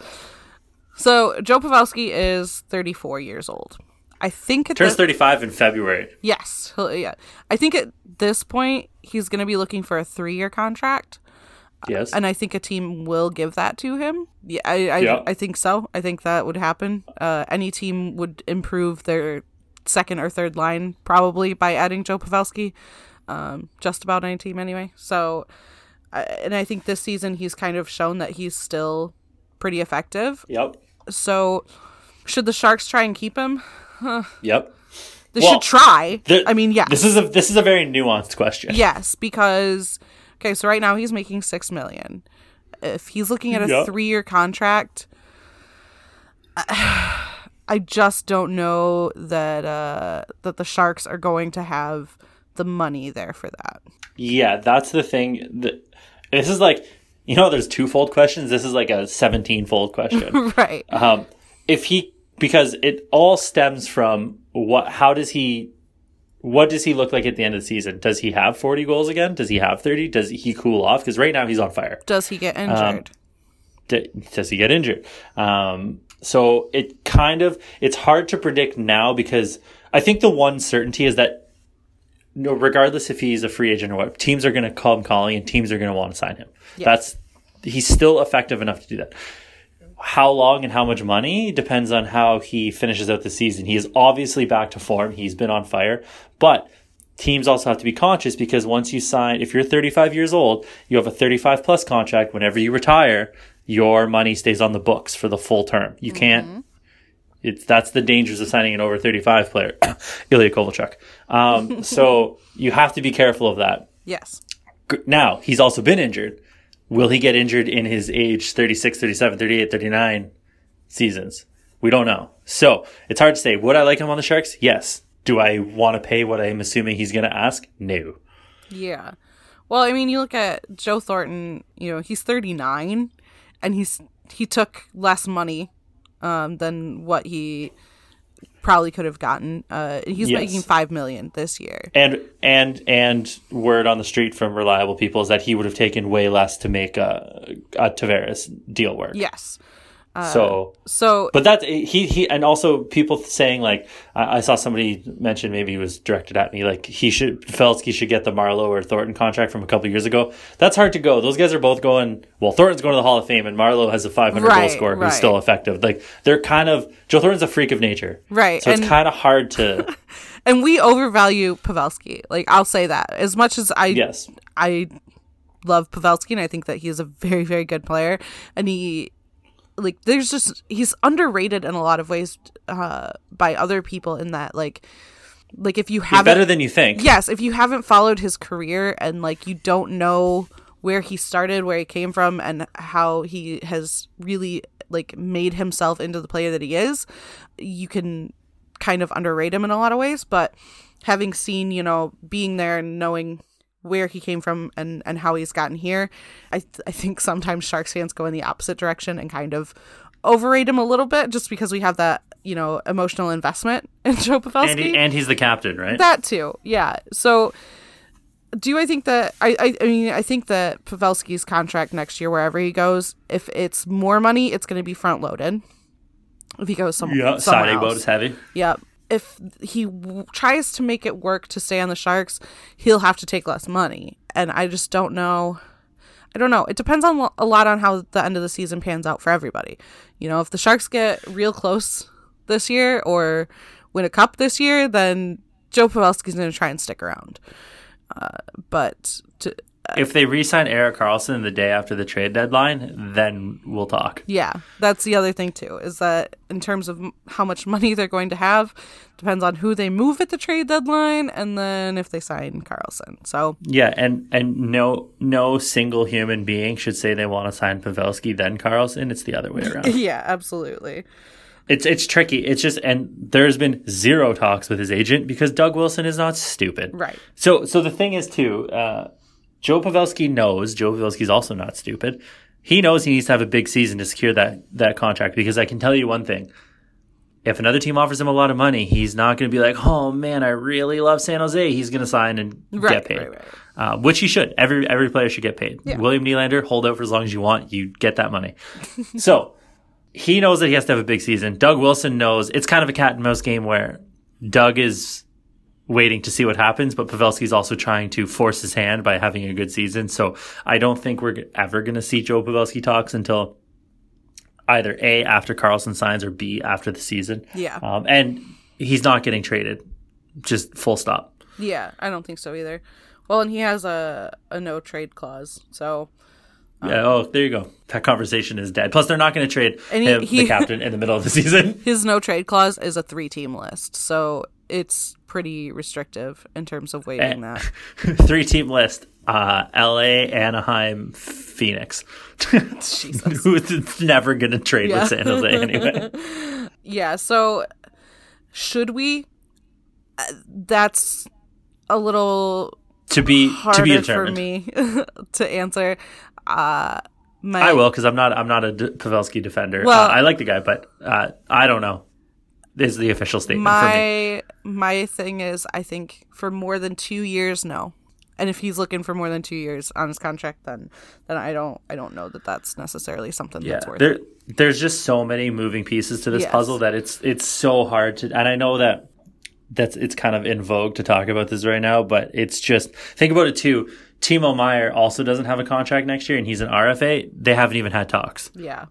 So Joe Pavelski is thirty-four years old. I think at turns the, thirty-five in February. Yes, yeah. I think at this point he's going to be looking for a three-year contract. Yes, uh, and I think a team will give that to him. Yeah, I, I, yeah. I think so. I think that would happen. Uh, any team would improve their second or third line probably by adding Joe Pavelski. Um, just about any team anyway. So, uh, and I think this season he's kind of shown that he's still pretty effective. Yep. So, should the Sharks try and keep him? Huh. Yep. They well, should try. I mean, yeah. This is a this is a very nuanced question. Yes, because okay, so right now he's making six million. If he's looking at a yep. three-year contract, I, I just don't know that uh, that the Sharks are going to have the money there for that. Yeah, that's the thing. The, this is like, you know, there's twofold questions. This is like a seventeen-fold question, right? Um, if he. Because it all stems from what? How does he? What does he look like at the end of the season? Does he have forty goals again? Does he have thirty? Does he cool off? Because right now he's on fire. Does he get injured? Um, d- does he get injured? Um, so it kind of it's hard to predict now, because I think the one certainty is that, you know, regardless if he's a free agent or what, teams are going to come calling and teams are going to want to sign him. Yes. That's he's still effective enough to do that. How long and how much money depends on how he finishes out the season. He is obviously back to form. He's been on fire, but teams also have to be conscious, because once you sign, if you're thirty-five years old, you have a thirty-five plus contract. Whenever you retire, your money stays on the books for the full term. You mm-hmm. can't, it's, that's the dangers of signing an over thirty-five player, Ilya Kovalchuk. Um, so you have to be careful of that. Yes. Now he's also been injured. Will he get injured in his age thirty-six, thirty-seven, thirty-eight, thirty-nine seasons? We don't know. So it's hard to say. Would I like him on the Sharks? Yes. Do I want to pay what I'm assuming he's going to ask? No. Yeah. Well, I mean, you look at Joe Thornton, you know, he's thirty-nine and he's he took less money um, than what he probably could have gotten. Uh, he's yes. making five million dollars this year. And and and word on the street from reliable people is that he would have taken way less to make a, a Tavares deal work. Yes. Uh, so so but that's he he and also people saying, like, I, I saw somebody mention, maybe he was directed at me, like he should Pavelski should get the Marlowe or Thornton contract from a couple of years ago. That's hard to go. Those guys are both going, well, Thornton's going to the Hall of Fame and Marlowe has a five hundred right, goal scorer who's right. still effective. Like, they're kind of Joe Thornton's a freak of nature. Right. So and, it's kind of hard to and we overvalue Pavelski. Like, I'll say that. As much as I yes. I love Pavelski and I think that he is a very, very good player, and he like there's just he's underrated in a lot of ways uh by other people, in that like like if you haven't better than you think yes if you haven't followed his career and like you don't know where he started, where he came from, and how he has really like made himself into the player that he is, you can kind of underrate him in a lot of ways. But having seen, you know, being there and knowing where he came from and, and how he's gotten here. I th- I think sometimes Sharks fans go in the opposite direction and kind of overrate him a little bit just because we have that, you know, emotional investment in Joe Pavelski. And, he, and he's the captain, right? That too, yeah. So do I think that I, I, I mean I think that Pavelski's contract next year, wherever he goes, if it's more money, it's going to be front loaded. If he goes some, yeah, somewhere siding else. Boat is heavy. Yep. If he w- tries to make it work to stay on the Sharks, he'll have to take less money. And I just don't know. I don't know. It depends on lo- a lot on how the end of the season pans out for everybody. You know, if the Sharks get real close this year or win a cup this year, then Joe Pavelski's going to try and stick around. Uh, but to, uh, if they re-sign Erik Karlsson the day after the trade deadline, then we'll talk. Yeah, that's the other thing too, is that in terms of m- how much money they're going to have, depends on who they move at the trade deadline, and then if they sign Karlsson. So yeah, and and no no single human being should say they want to sign Pavelski then Karlsson. It's the other way around. Yeah, absolutely. It's it's tricky. It's just, and there's been zero talks with his agent because Doug Wilson is not stupid. Right. So so the thing is, too, uh, Joe Pavelski knows, Joe Pavelski's also not stupid. He knows he needs to have a big season to secure that, that contract, because I can tell you one thing. If another team offers him a lot of money, he's not going to be like, oh, man, I really love San Jose. He's going to sign and right, get paid, right, right. Uh, which he should. Every every player should get paid. Yeah. William Nylander, hold out for as long as you want. You get that money. So he knows that he has to have a big season. Doug Wilson knows it's kind of a cat and mouse game where Doug is waiting to see what happens, but Pavelski's also trying to force his hand by having a good season. So I don't think we're ever going to see Joe Pavelski talks until either A, after Karlsson signs, or B, after the season. Yeah. Um, and he's not getting traded, just full stop. Yeah, I don't think so either. Well, and he has a, a no trade clause, so... Yeah, oh, there you go. That conversation is dead. Plus, they're not going to trade and he, him, he, the captain, in the middle of the season. His no-trade clause is a three-team list, so it's pretty restrictive in terms of waiving and, that. Three-team list, uh, L A, Anaheim, Phoenix. Jesus. Who's never going to trade yeah. with San Jose anyway. Yeah, so should we? That's a little to be harder to be determined. For me to answer. Uh, my, I will, because I'm not I'm not a D- Pavelski defender. Well, uh, I like the guy, but uh, I don't know. This is the official statement my, for me. My thing is, I think for more than two years, no. And if he's looking for more than two years on his contract, then then I don't I don't know that that's necessarily something yeah, that's worth there, it. There's just so many moving pieces to this yes. puzzle that it's it's so hard to. And I know that that's it's kind of in vogue to talk about this right now, but it's just think about it too. Timo Meier also doesn't have a contract next year, and he's an R F A. They haven't even had talks. Yeah.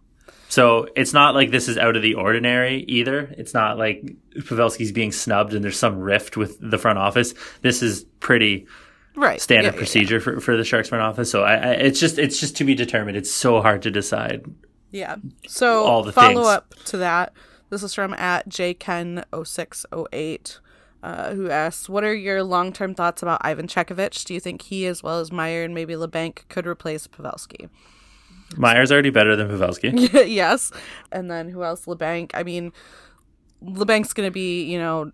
So it's not like this is out of the ordinary either. It's not like Pavelski's being snubbed and there's some rift with the front office. This is pretty right. standard yeah, procedure yeah, yeah. For, for the Sharks front office. So I, I, it's just it's just to be determined. It's so hard to decide. Yeah. So all the follow things. Up to that. This is from at J Ken oh six oh eight. Uh, who asks, what are your long-term thoughts about Ivan Chekhovich? Do you think he, as well as Meier and maybe LeBanc, could replace Pavelski? Meier's already better than Pavelski. Yes. And then who else? LeBanc. I mean, LeBanc's going to be, you know,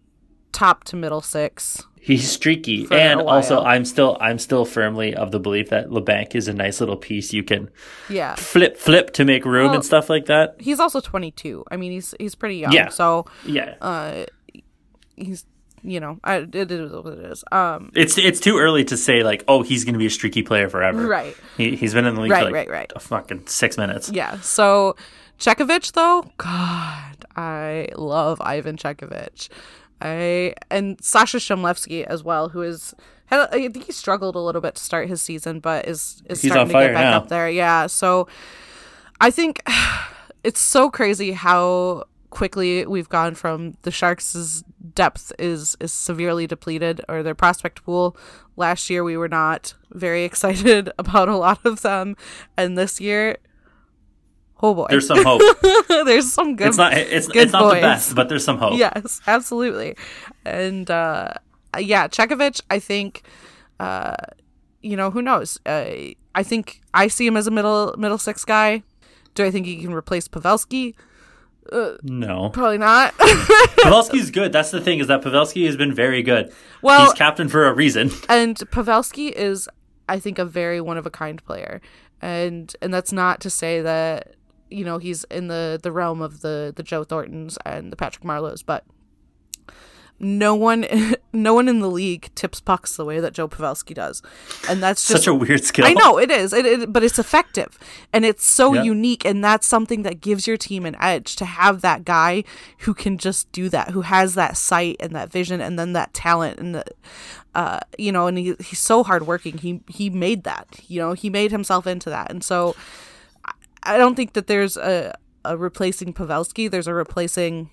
top to middle six. He's streaky. And also, I'm still I'm still firmly of the belief that LeBanc is a nice little piece you can yeah. flip, flip to make room well, and stuff like that. He's also twenty-two. I mean, he's he's pretty young. Yeah. So, yeah. Uh, he's... You know, I, it is what it is. Um, it's it's too early to say like, oh, he's going to be a streaky player forever. Right. He he's been in the league right, for like right, right. a fucking six minutes. Yeah. So Chekhovich though, God, I love Ivan Chekhovich. I and Sasha Shamlevsky as well, who is I think he struggled a little bit to start his season, but is is he's starting to get back now. Up there. Yeah. So I think it's so crazy how quickly we've gone from the Sharks' depth is is severely depleted, or their prospect pool. Last year we were not very excited about a lot of them, and this year, oh boy, there's some hope. There's some good. It's not it's, good it's not boys. The best, but there's some hope. Yes, absolutely. And uh yeah, Chekhovich, I think uh you know, who knows, uh, I think I see him as a middle middle six guy. Do I think he can replace Pavelski? Uh, no. Probably not. Pavelski's good. That's the thing, is that Pavelski has been very good. Well, he's captain for a reason. And Pavelski is, I think, a very one-of-a-kind player. And and that's not to say that, you know, he's in the, the realm of the, the Joe Thorntons and the Patrick Marleaus, but no one no one in the league tips pucks the way that Joe Pavelski does. And that's just such a weird skill. I know it is, it, it, but it's effective. And it's so yeah. unique. And that's something that gives your team an edge, to have that guy who can just do that, who has that sight and that vision and then that talent. And, the, uh, you know, and he, he's so hardworking. He, he made that, you know, he made himself into that. And so I don't think that there's a, a replacing Pavelski. There's a replacing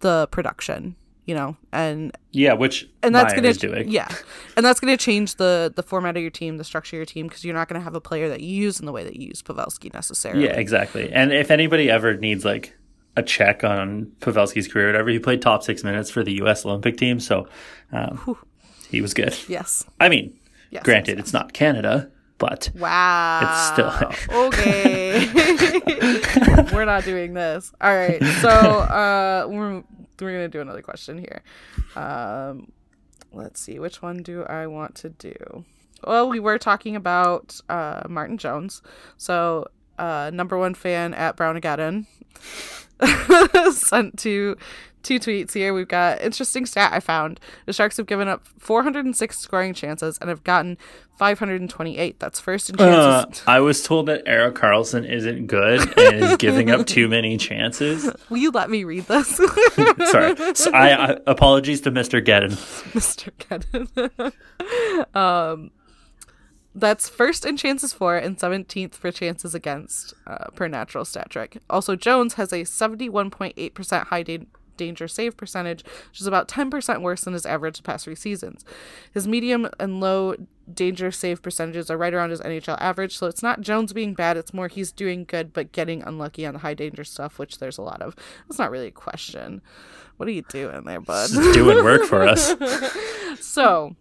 the production. You know, and yeah, which and that's going to yeah, and that's going to change the the format of your team, the structure of your team, because you're not going to have a player that you use in the way that you use Pavelski necessarily. Yeah, exactly. And if anybody ever needs like a check on Pavelski's career, or whatever, he played top six minutes for the U S Olympic team, so um, he was good. Yes, I mean, yes, granted, yes, yes. It's not Canada, but wow, it's still okay. We're not doing this. All right, so uh, we're. We're going to do another question here. Um, let's see. Which one do I want to do? Well, we were talking about uh, Martin Jones. So, uh, number one fan at Brownageddon sent two, two tweets here. We've got interesting stat I found. The Sharks have given up four hundred six scoring chances and have gotten five hundred twenty-eight. That's first in chances. Uh, I was told that Erik Karlsson isn't good and is giving up too many chances. Will you let me read this? Sorry. So I, I apologies to Mister Geddon. Mister Geddon. um, that's first in chances for and seventeenth for chances against uh, per natural stat trick. Also, Jones has a seventy-one point eight percent high da- danger save percentage, which is about ten percent worse than his average the past three seasons. His medium and low danger save percentages are right around his N H L average, so it's not Jones being bad, it's more he's doing good but getting unlucky on the high danger stuff, which there's a lot of. That's not really a question. What are you doing there, bud? Just doing work for us. So,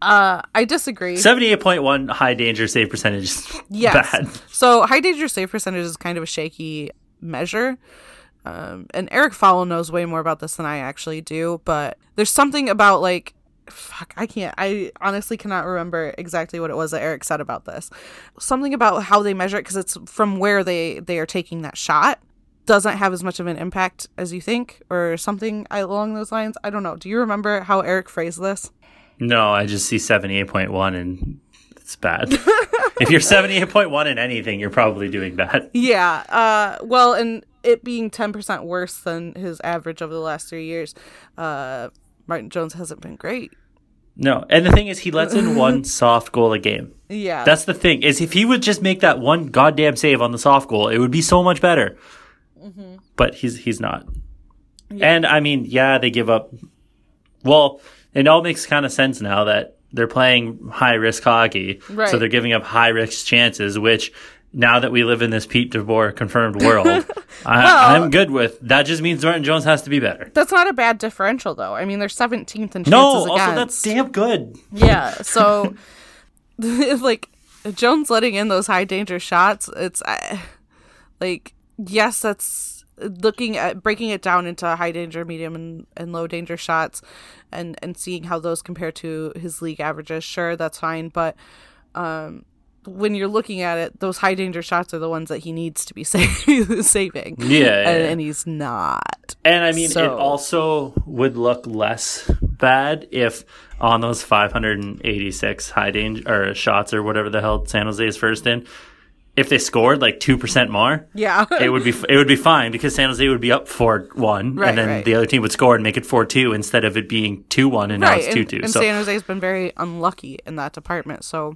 uh, I disagree. seventy-eight point one high danger save percentage is yes. bad. So, high danger save percentage is kind of a shaky measure. Um, and Eric Fowle knows way more about this than I actually do, but there's something about like, fuck, I can't, I honestly cannot remember exactly what it was that Eric said about this. Something about how they measure it, because it's from where they, they are taking that shot, doesn't have as much of an impact as you think, or something along those lines. I don't know. Do you remember how Eric phrased this? No, I just see seventy-eight point one and it's bad. If you're seventy-eight point one in anything, you're probably doing bad. Yeah. Uh, well, and it being ten percent worse than his average over the last three years, uh, Martin Jones hasn't been great. No. And the thing is, he lets in one soft goal a game. Yeah. That's the thing, is if he would just make that one goddamn save on the soft goal, it would be so much better. Mm-hmm. But he's he's not. Yeah. And, I mean, yeah, they give up. Well, it all makes kind of sense now that they're playing high-risk hockey, right. So they're giving up high-risk chances, which... Now that we live in this Pete DeBoer confirmed world, well, I, I'm good with. That just means Martin Jones has to be better. That's not a bad differential, though. I mean, they're seventeenth in chances no, against. No, also that's damn good. Yeah, so like Jones letting in those high danger shots, it's uh, like yes, that's looking at breaking it down into high danger, medium, and, and low danger shots, and and seeing how those compare to his league averages. Sure, that's fine, but. um When you're looking at it, those high danger shots are the ones that he needs to be save- saving. Yeah, yeah. And, and he's not. And I mean, so. It also would look less bad if on those five hundred eighty-six high danger or shots or whatever the hell San Jose is first in, if they scored like two percent more, yeah, it would be it would be fine because San Jose would be up four one, right, and then right. The other team would score and make it four two instead of it being two one, and right. Now it's two two. And, and so. San Jose's been very unlucky in that department, so.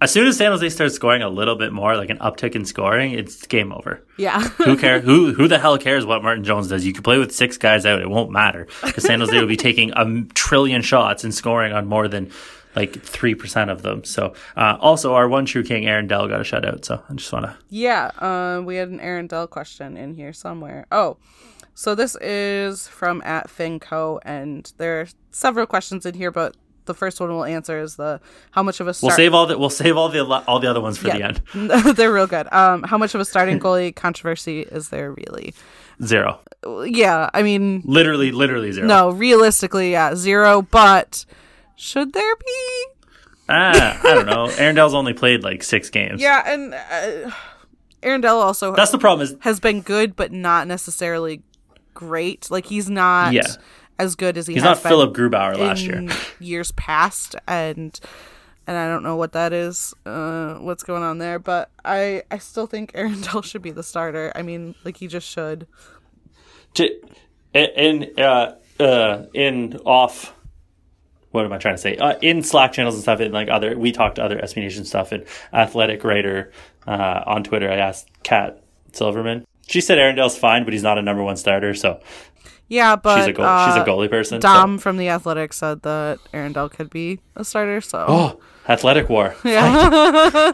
As soon as San Jose starts scoring a little bit more, like an uptick in scoring, it's game over. Yeah. Who care? Who who the hell cares what Martin Jones does? You can play with six guys out. It won't matter because San Jose will be taking a trillion shots and scoring on more than like three percent of them. So uh, also our one true king, Aaron Dell, got a shutout. So I just want to. Yeah. Uh, we had an Aaron Dell question in here somewhere. Oh, so this is from at Finco, and there are several questions in here, but the first one we'll answer is the how much of a start- we'll save all the we'll save all the all the other ones for yeah. the end. They're real good. Um, how much of a starting goalie controversy is there really? Zero. Yeah, I mean, literally, literally zero. No, realistically, yeah, zero. But should there be? Ah, I don't know. Aaron Dell's only played like six games. Yeah, and uh, Aaron Dell also that's the problem is has been good, but not necessarily great. Like he's not yeah. as good as he. He's not Philip Grubauer last year. Years past, and and I don't know what that is, uh, what's going on there. But I I still think Aaron Dell should be the starter. I mean, like he just should. To, in uh uh in off. What am I trying to say? Uh, in Slack channels and stuff, and like other, we talked to other S B Nation stuff and athletic writer uh, on Twitter. I asked Kat Silverman. She said Aaron Dell's fine, but he's not a number one starter. So yeah, but she's a, goal- uh, she's a goalie person. Dom so. from the Athletic said that Aaron Dell could be a starter. So oh, athletic war. Yeah.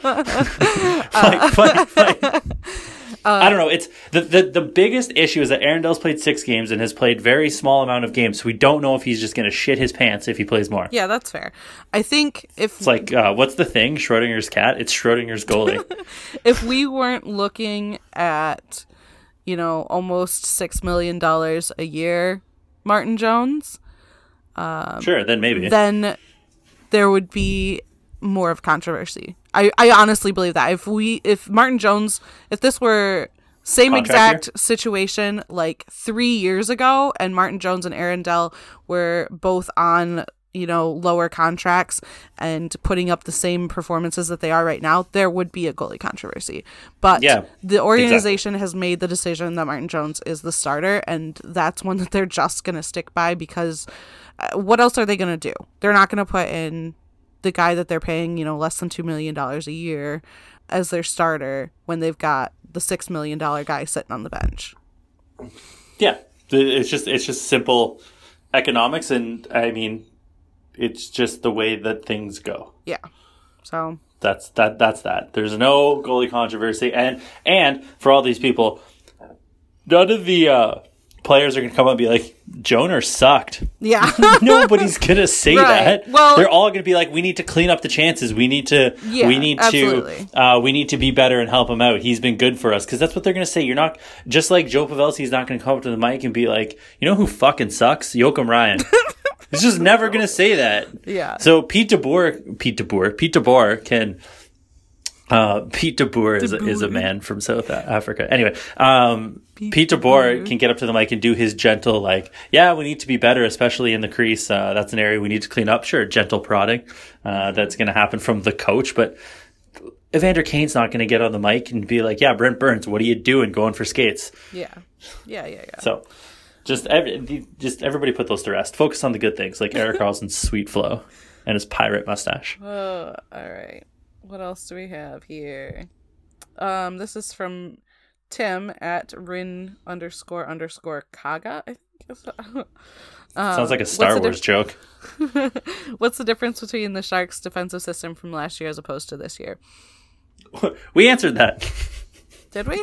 Fight, fight, fight. Uh, I don't know. It's the, the the biggest issue is that Aaron Dell's played six games and has played very small amount of games. So we don't know if he's just going to shit his pants if he plays more. Yeah, that's fair. I think if it's like uh, what's the thing? Schrodinger's cat. It's Schrodinger's goalie. If we weren't looking at, you know, almost six million dollars a year, Martin Jones. Um, sure. Then maybe. Then there would be more of controversy. I, I honestly believe that if we if Martin Jones if this were same Contract exact year. situation like three years ago and Martin Jones and Aaron Dell were both on, you know, lower contracts and putting up the same performances that they are right now, there would be a goalie controversy. But yeah, the organization exactly. has made the decision that Martin Jones is the starter, and that's one that they're just going to stick by because what else are they going to do? They're not going to put in the guy that they're paying, you know, less than two million dollars a year as their starter when they've got the six million dollars guy sitting on the bench. Yeah. It's just, it's just simple economics. And I mean, it's just the way that things go. Yeah. So that's that, that's that. There's no goalie controversy. And, and for all these people, none of the, uh, players are going to come up and be like, Joner sucked. Yeah. Nobody's going to say right. that. Well, they're all going to be like, we need to clean up the chances. We need to, yeah, we need absolutely. to, uh, we need to be better and help him out. He's been good for us. Cause that's what they're going to say. You're not just like Joe Pavelski is not going to come up to the mic and be like, you know who fucking sucks? Joakim Ryan. He's just never going to say that. Yeah. So Pete DeBoer, Pete DeBoer, Pete DeBoer can, uh, Pete DeBoer is, is a man from South Africa. Anyway, um, Pete, Pete DeBoer can get up to the mic and do his gentle, like, yeah, we need to be better, especially in the crease. Uh, that's an area we need to clean up. Sure, gentle prodding. Uh, that's going to happen from the coach. But Evander Kane's not going to get on the mic and be like, yeah, Brent Burns, what are you doing going for skates? Yeah, yeah, yeah, yeah. So just, every, just everybody put those to rest. Focus on the good things, like Erik Karlsson's sweet flow and his pirate mustache. Oh, all right. What else do we have here? Um, this is from Tim at Rin underscore underscore Kaga, I think. um, Sounds like a Star Wars di- joke. What's the difference between the Sharks' defensive system from last year as opposed to this year? We answered that. Did we?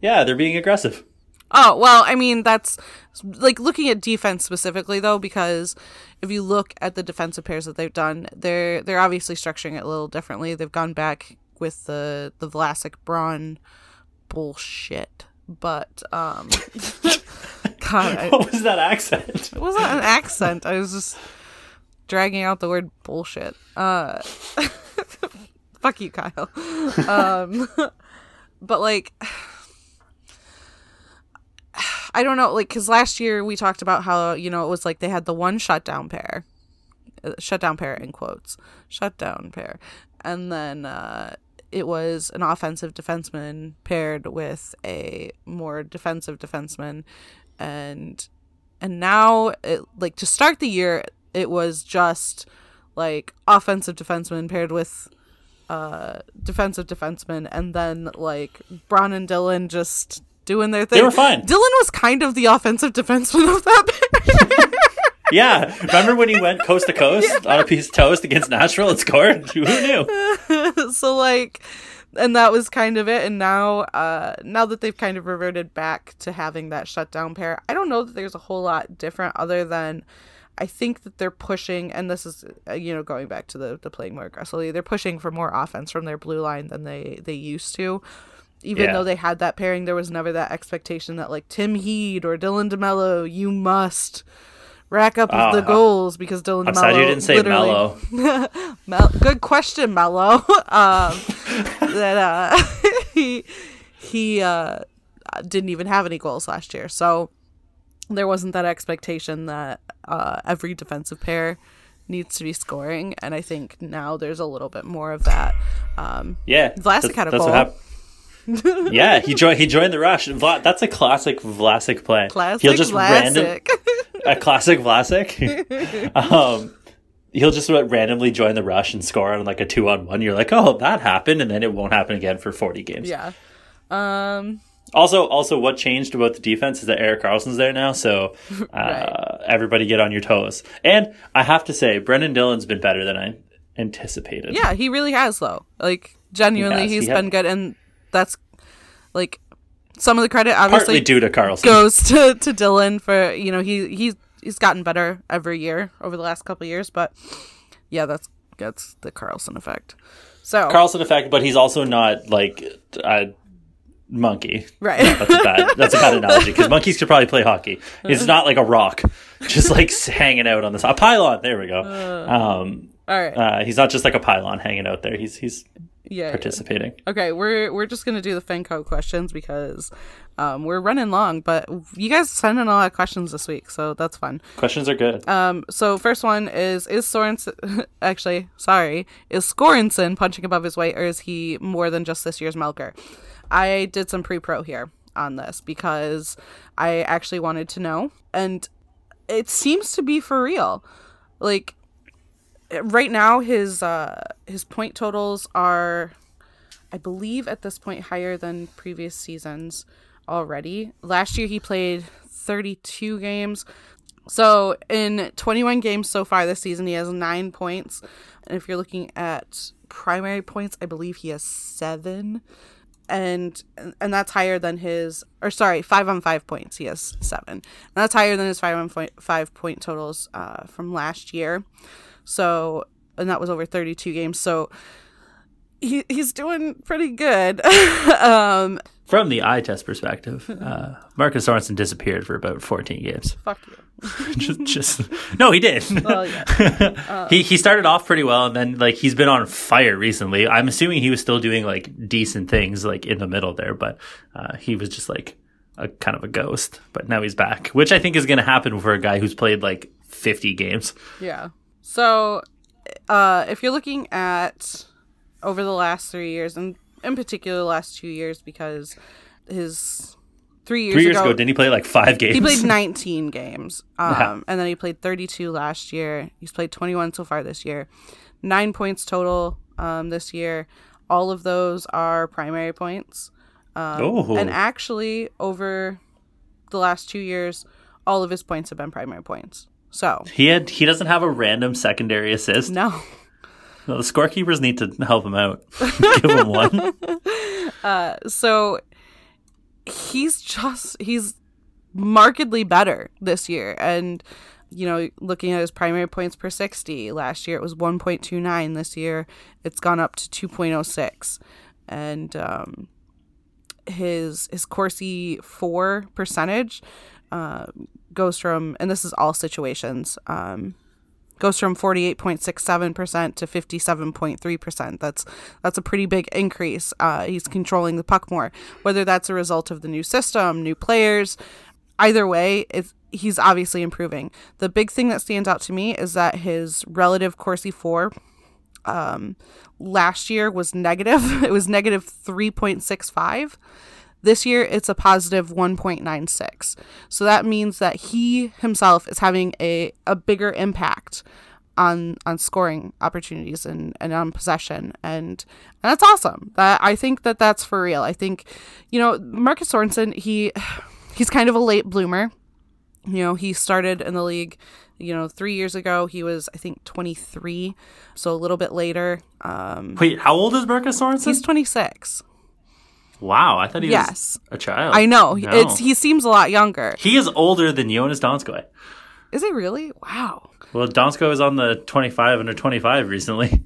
Yeah, they're being aggressive. Oh, well, I mean, that's like looking at defense specifically, though, because if you look at the defensive pairs that they've done, they're they're obviously structuring it a little differently. They've gone back with the, the Vlasic Braun bullshit. But, um, God, I, what was that accent? It wasn't an accent. I was just dragging out the word bullshit. Uh, fuck you, Kyle. Um, but like, I don't know, like, because last year we talked about how, you know, it was like they had the one shutdown pair, shutdown pair in quotes, shutdown pair, and then uh, it was an offensive defenseman paired with a more defensive defenseman, and and now, it, like, to start the year, it was just, like, offensive defenseman paired with uh, defensive defenseman, and then, like, Braun and Dylan just doing their thing. They were fine. Dylan was kind of the offensive defenseman of that. Yeah. Remember when he went coast to coast yeah. on a piece of toast against Nashville and scored? Who knew? So, like, and that was kind of it. And now, uh, now that they've kind of reverted back to having that shutdown pair, I don't know that there's a whole lot different other than I think that they're pushing, and this is, you know, going back to the, the playing more aggressively, they're pushing for more offense from their blue line than they, they used to. Even yeah. though they had that pairing, there was never that expectation that, like, Tim Heed or Dylan DeMelo, you must rack up oh, the goals because Dylan DeMelo... I'm sorry you didn't say Mello. Mel- Good question, Mello. um, that uh, he, he uh, didn't even have any goals last year, so... There wasn't that expectation that uh, every defensive pair needs to be scoring, and I think now there's a little bit more of that. Um, yeah, Vlasic had a goal. Yeah, he joined. He joined the rush. Vla- that's a classic Vlasic play. Classic he'll just Vlasic. Random- a classic Vlasic. um, he'll just randomly join the rush and score on like a two-on-one. You're like, oh, that happened, and then it won't happen again for forty games. Yeah. Um. Also, also, what changed about the defense is that Erik Karlsson's there now, so uh, right. everybody get on your toes. And I have to say, Brendan Dillon's been better than I anticipated. Yeah, he really has, though. Like, genuinely, he has. he's he been had... good, and that's, like, some of the credit, obviously, partly due to Karlsson. goes to, to Dillon for, you know, he he's, he's gotten better every year over the last couple of years, but, yeah, that's that's the Karlsson effect. So Karlsson effect, but he's also not, like... Uh, monkey. Right. No, that's a bad that's a bad analogy because monkeys could probably play hockey. It's not like a rock just like hanging out on this a pylon. There we go. Um all right. Uh, he's not just like a pylon hanging out there. He's he's yeah, participating. Yeah. Okay, we're we're just gonna do the Fenco questions because um we're running long, but you guys sent in a lot of questions this week, so that's fun. Questions are good. Um so first one is is Sorensen actually sorry, is Sorensen punching above his weight, or is he more than just this year's Melker? I did some pre-pro here on this because I actually wanted to know, and it seems to be for real. Like right now, his uh, his point totals are, I believe, at this point higher than previous seasons already. Last year, he played thirty-two games. So in twenty-one games so far this season, he has nine points. And if you're looking at primary points, I believe he has seven. And and that's higher than his, or sorry, five on five points. He has seven. And that's higher than his five on five, five point totals uh, from last year. So, and that was over thirty-two games. So he he's doing pretty good. um, from the eye test perspective, uh, Marcus Sorensen disappeared for about fourteen games. Fuck you. just, just no, he did. Well, yeah. um, he he started off pretty well, and then like he's been on fire recently. I'm assuming he was still doing like decent things like in the middle there, but uh, he was just like a kind of a ghost. But now he's back, which I think is going to happen for a guy who's played like fifty games. Yeah. So, uh, if you're looking at over the last three years and. In particular, the last two years, because his three years, three years ago, ago, didn't he play like five games? He played nineteen games. Um, yeah. And then he played thirty-two last year. He's played twenty-one so far this year. Nine points total um, this year. All of those are primary points. Um, oh. And actually, over the last two years, all of his points have been primary points. So he had he doesn't have a random secondary assist? No. No, the scorekeepers need to help him out. Give him one. Uh, so he's just, he's markedly better this year. And, you know, looking at his primary points per sixty, last year it was one point two nine. This year it's gone up to two point oh six. And um, his, his Corsi four percentage uh, goes from, and this is all situations, um, goes from forty-eight point six seven percent to fifty-seven point three percent. That's that's a pretty big increase. Uh, he's controlling the puck more. Whether that's a result of the new system, new players, either way, it's, he's obviously improving. The big thing that stands out to me is that his relative Corsi four um, last year was negative. It was negative three point six five. This year, it's a positive one point nine six. So that means that he himself is having a, a bigger impact on on scoring opportunities and, and on possession. And, and that's awesome. That, I think that that's for real. I think, you know, Marcus Sorensen, he he's kind of a late bloomer. You know, he started in the league, you know, three years ago. He was, I think, twenty-three. So a little bit later. Um, Wait, how old is Marcus Sorensen? He's twenty-six. Wow, I thought he yes. was a child. I know. No. It's, he seems a lot younger. He is older than Jonas Donskoi. Is he really? Wow. Well, Donskoi was on the twenty-five under twenty-five recently.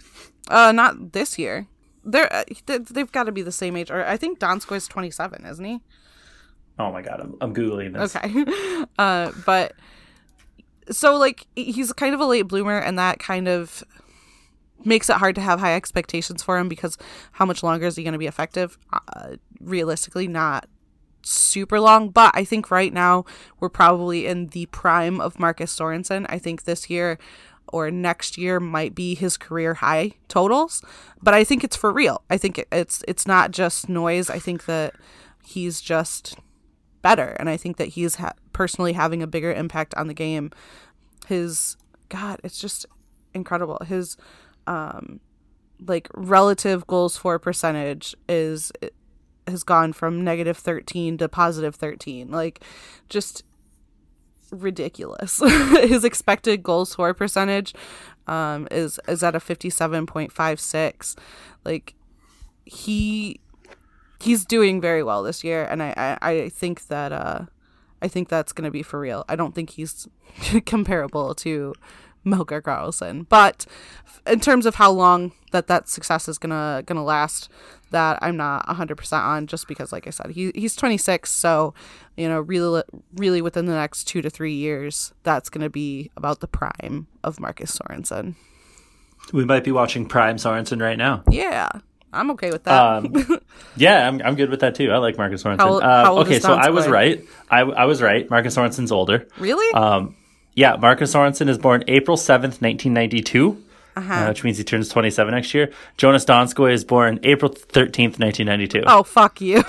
Uh, not this year. They're uh, they've got to be the same age. Or I think Donskoi's twenty-seven, isn't he? Oh my god, I'm, I'm googling this. Okay, uh, but so like he's kind of a late bloomer, and that kind of makes it hard to have high expectations for him because how much longer is he going to be effective? Uh, realistically, not super long, but I think right now we're probably in the prime of Marcus Sorensen. I think this year or next year might be his career high totals, but I think it's for real. I think it's it's not just noise. I think that he's just better, and I think that he's ha- personally having a bigger impact on the game. His God, it's just incredible. His um like relative goals for percentage is it, has gone from negative thirteen to positive thirteen, like just ridiculous. His expected goals for percentage um is is at a fifty-seven point five six. Like he he's doing very well this year, and I, I I think that uh I think that's gonna be for real. I don't think he's comparable to Melker Karlsson, but in terms of how long that that success is gonna gonna last, that I'm not one hundred percent on, just because like I said, he he's twenty-six, so you know, really really within the next two to three years that's gonna be about the prime of Marcus Sorensen. We might be watching prime Sorensen right now. Yeah, I'm okay with that. um, yeah, I'm I'm good with that too. I like Marcus Sorensen. How, uh, how okay, so I was right. I I was right. Marcus Sorensen's older. Really? Um. Yeah, Marcus Sorensen is born April seventh, nineteen ninety-two, uh-huh. uh, which means he turns twenty-seven next year. Jonas Donskoi is born April thirteenth, nineteen ninety-two. Oh, fuck you.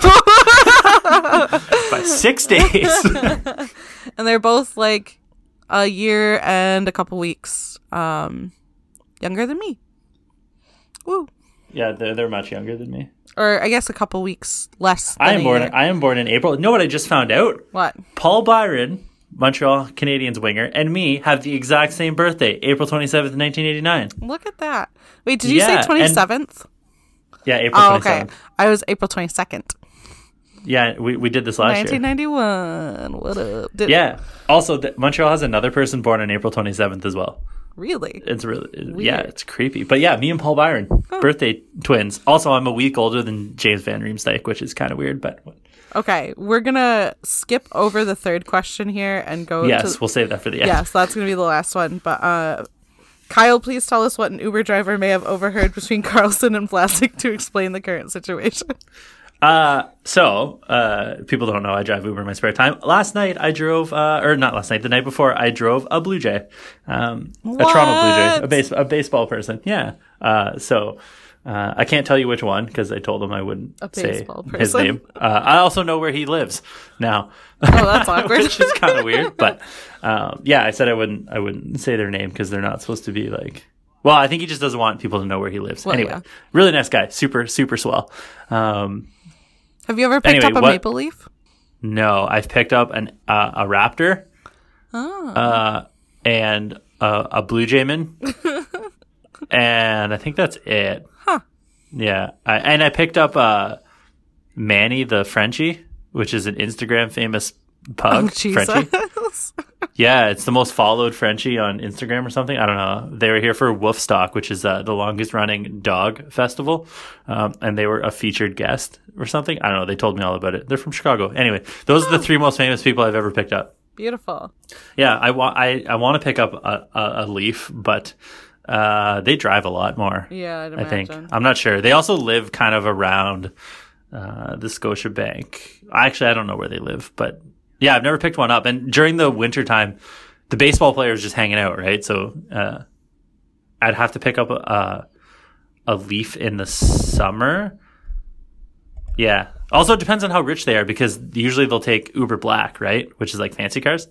By six days. And they're both like a year and a couple weeks um, younger than me. Woo. Yeah, they're, they're much younger than me. Or I guess a couple weeks less than I am born. Year. I am born in April. You know what I just found out? What? Paul Byron, Montreal Canadiens winger, and me have the exact same birthday, April twenty-seventh, nineteen eighty-nine. Look at that. Wait, did you yeah, say twenty-seventh? Yeah, April twenty-seventh. Oh, okay. I was April twenty-second. Yeah, we, we did this last nineteen ninety-one. Year. nineteen ninety-one. What up? Did yeah. It? Also, the, Montreal has another person born on April twenty-seventh as well. Really? It's really Weird. Yeah, it's creepy. But yeah, me and Paul Byron, huh. birthday twins. Also, I'm a week older than James Van Riemsdyk, which is kind of weird, but... Okay, we're going to skip over the third question here and go Yes, to... we'll save that for the end. Yes, that's going to be the last one. But uh, Kyle, please tell us what an Uber driver may have overheard between Karlsson and Vlasic to explain the current situation. Uh, so, uh, people don't know I drive Uber in my spare time. Last night I drove, uh, or not last night, the night before I drove a Blue Jay. Um, a Toronto Blue Jay, a, base- a baseball person. Yeah, uh, so... Uh, I can't tell you which one because I told him I wouldn't say person. his name. Uh, I also know where he lives now. Oh, that's awkward. Which is kind of weird, but um, yeah, I said I wouldn't. I wouldn't say their name because they're not supposed to be like. Well, I think he just doesn't want people to know where he lives. Well, anyway, yeah. Really nice guy, super super swell. Um, Have you ever picked anyway, up a what, maple leaf? No, I've picked up an uh, a raptor, oh. uh, and uh, a blue jayman, and I think that's it. Yeah, I, and I picked up uh, Manny the Frenchie, which is an Instagram famous pug. Oh, Frenchie. Yeah, it's the most followed Frenchie on Instagram or something. I don't know. They were here for Wolfstock, which is uh, the longest running dog festival, um, and they were a featured guest or something. I don't know. They told me all about it. They're from Chicago. Anyway, those oh. are the three most famous people I've ever picked up. Beautiful. Yeah, I, wa- I, I want to pick up a, a, a leaf, but... Uh, they drive a lot more. Yeah, I'd imagine. I think. I'm not sure. They also live kind of around uh, the Scotiabank. Actually, I don't know where they live, but yeah, I've never picked one up. And during the wintertime, the baseball player is just hanging out, right? So uh, I'd have to pick up a, a, a leaf in the summer. Yeah. Also, it depends on how rich they are, because usually they'll take Uber Black, right? Which is like fancy cars.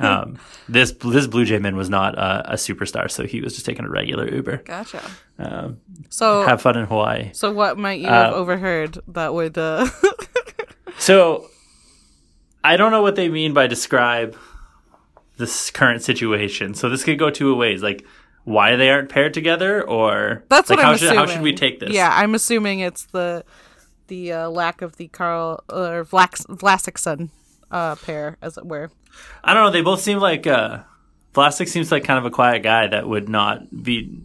Um, this this Blue Jay man was not uh, a superstar, so he was just taking a regular Uber. Gotcha. Um, so have fun in Hawaii. So what might you have um, overheard that would... Uh... So I don't know what they mean by describe this current situation. So this could go two ways, like why they aren't paired together, or... That's like, what I'm how should, assuming. How should we take this? Yeah, I'm assuming it's the... the uh, lack of the Karl or uh, Vlasic son uh, pair, as it were. I don't know. They both seem like uh, Vlasic seems like kind of a quiet guy that would not be.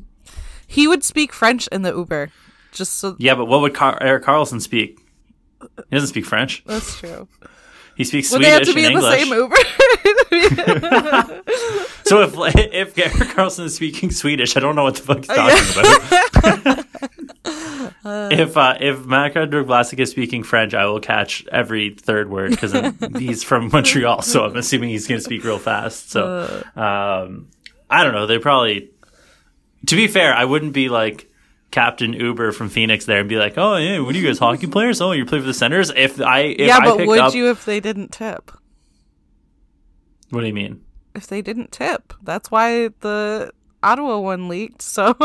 He would speak French in the Uber, just so. Yeah, but what would Car- Erik Karlsson speak? He doesn't speak French. That's true. He speaks would Swedish and English. Would they have to be in the same Uber? So if if Erik Karlsson is speaking Swedish, I don't know what the fuck he's talking about. Uh, if uh, if Marc-Édouard Vlasic is speaking French, I will catch every third word because he's from Montreal, so I'm assuming he's going to speak real fast. So um, I don't know. They probably, to be fair, I wouldn't be like Captain Uber from Phoenix there and be like, oh yeah, what are you guys hockey players? Oh, you play for the Senators? If I if yeah, I but picked would up... you if they didn't tip? What do you mean? If they didn't tip, that's why the Ottawa one leaked. So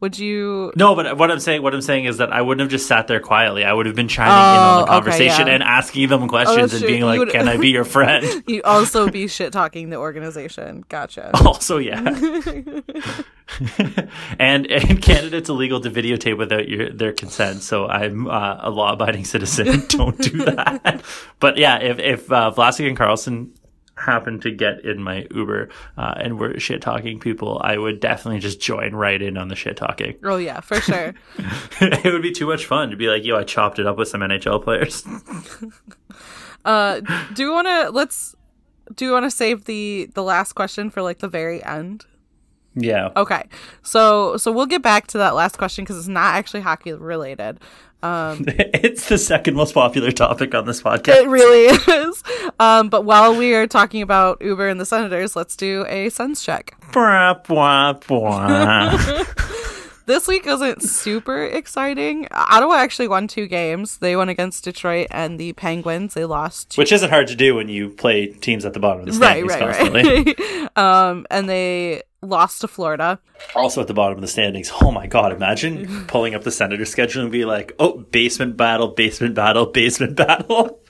would you? No, but what I'm saying, what I'm saying is that I wouldn't have just sat there quietly. I would have been chiming oh, in on the conversation okay, yeah. and asking them questions oh, and being you like, would... "Can I be your friend?" You also be shit talking the organization. Gotcha. Also, yeah. and and candidates illegal to videotape without your, their consent. So I'm uh, a law abiding citizen. Don't do that. But yeah, if if uh, Vlasic and Karlsson happen to get in my Uber uh, and we're shit talking people, I would definitely just join right in on the shit talking. Oh yeah, for sure. It would be too much fun to be like, yo, I chopped it up with some N H L players. uh, do you want to let's do you want to save the the last question for like the very end? Yeah. Okay. So so we'll get back to that last question because it's not actually hockey related. Um, it's the second most popular topic on this podcast. It really is. Um, but while we are talking about Uber and the Senators, let's do a Sens check. Bwah, bwah, bwah. This week wasn't super exciting. Ottawa actually won two games. They won against Detroit and the Penguins. They lost two. Which isn't hard to do when you play teams at the bottom of the standings right, right, constantly. Right. um, and they lost to Florida. Also at the bottom of the standings. Oh my God, imagine pulling up the Senator schedule and be like, oh, basement battle, basement battle, basement battle.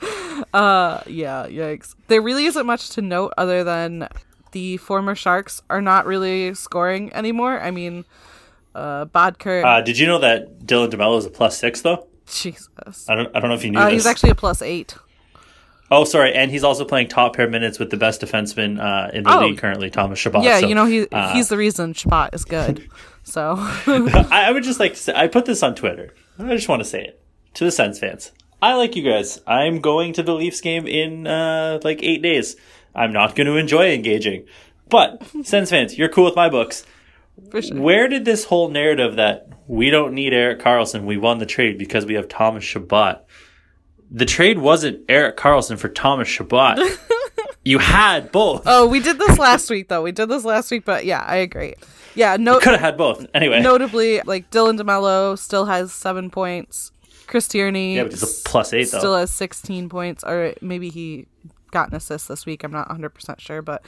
Uh, yeah, yikes. There really isn't much to note other than the former Sharks are not really scoring anymore. I mean, uh, Bodker. Uh, did you know that Dylan DeMelo is a plus six, though? Jesus. I don't, I don't know if you knew uh, this. He's actually a plus eight. Oh, sorry, and he's also playing top pair minutes with the best defenseman uh, in the oh. league currently, Thomas Chabot. Yeah, so, you know, he uh, he's the reason Chabot is good. So I, I would just like to say, I put this on Twitter. I just want to say it to the Sens fans. I like you guys. I'm going to the Leafs game in uh, like eight days. I'm not going to enjoy engaging. But Sens fans, you're cool with my books. For sure. Where did this whole narrative that we don't need Erik Karlsson, we won the trade because we have Thomas Chabot? The trade wasn't Erik Karlsson for Thomas Chabot. You had both. Oh, we did this last week, though. We did this last week, but yeah, I agree. Yeah, no, could have had both. Anyway, notably, like Dylan DeMelo still has seven points. Chris Tierney, yeah, but he's a plus eight, though. Still has sixteen points, or maybe he got an assist this week. I'm not one hundred percent sure, but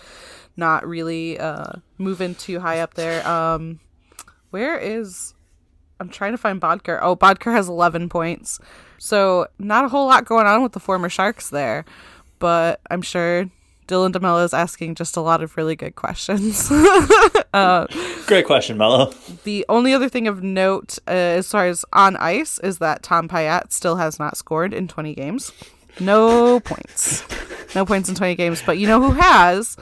not really uh, moving too high up there. Um, where is? I'm trying to find Bodker. Oh, Bodker has eleven points. So not a whole lot going on with the former Sharks there, but I'm sure Dylan DeMelo is asking just a lot of really good questions. uh, Great question, Mello. The only other thing of note uh, as far as on ice is that Tom Pyatt still has not scored in twenty games. No points. No points in twenty games. But you know who has?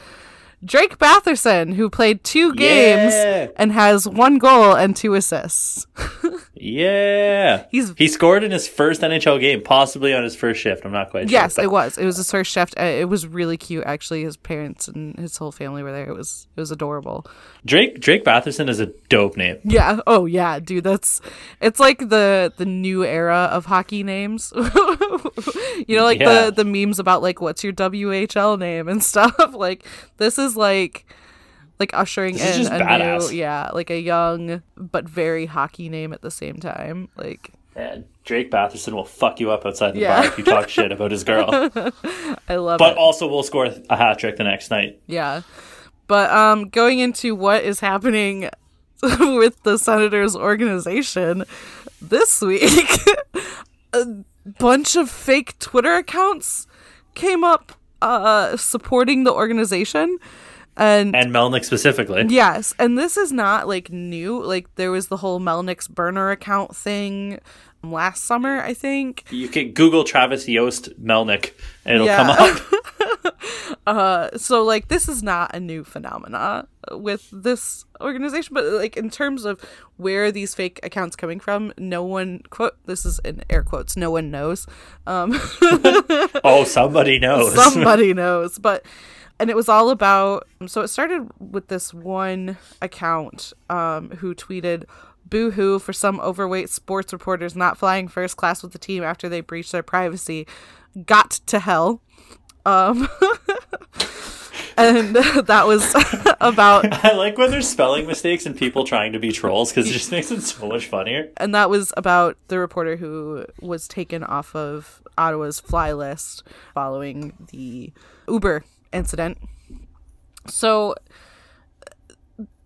Drake Batherson, who played two games yeah. and has one goal and two assists. yeah. He's He scored in his first N H L game, possibly on his first shift. I'm not quite yes, sure. Yes, it was. It was his first shift. It was really cute, actually. His parents and his whole family were there. It was it was adorable. Drake Drake Batherson is a dope name. Yeah. Oh, yeah, dude. That's It's like the, the new era of hockey names. you know, like yeah. the, the memes about, like, what's your W H L name and stuff. Like, this is like like ushering this in a badass. new yeah like a young but very hockey name at the same time. Like yeah, Drake Batherson will fuck you up outside the yeah. bar if you talk shit about his girl. I love but it. But also will score a hat trick the next night. Yeah. But um going into what is happening with the Senators organization this week, a bunch of fake Twitter accounts came up uh supporting the organization and and Melnyk specifically. Yes, and this is not like new. Like there was the whole Melnyk's burner account thing last summer, I think. You can Google Travis Yost Melnyk and it'll yeah. come up. uh, so, like, this is not a new phenomena with this organization, but, like, in terms of where these fake accounts coming from, no one, quote, this is in air quotes, no one knows. Um, oh, somebody knows. Somebody knows, but... And it was all about, so it started with this one account um, who tweeted, "Boo-hoo for some overweight sports reporters not flying first class with the team after they breached their privacy. Got to hell." Um, and that was about... I like when there's spelling mistakes and people trying to be trolls because it just makes it so much funnier. And that was about the reporter who was taken off of Ottawa's fly list following the Uber incident. So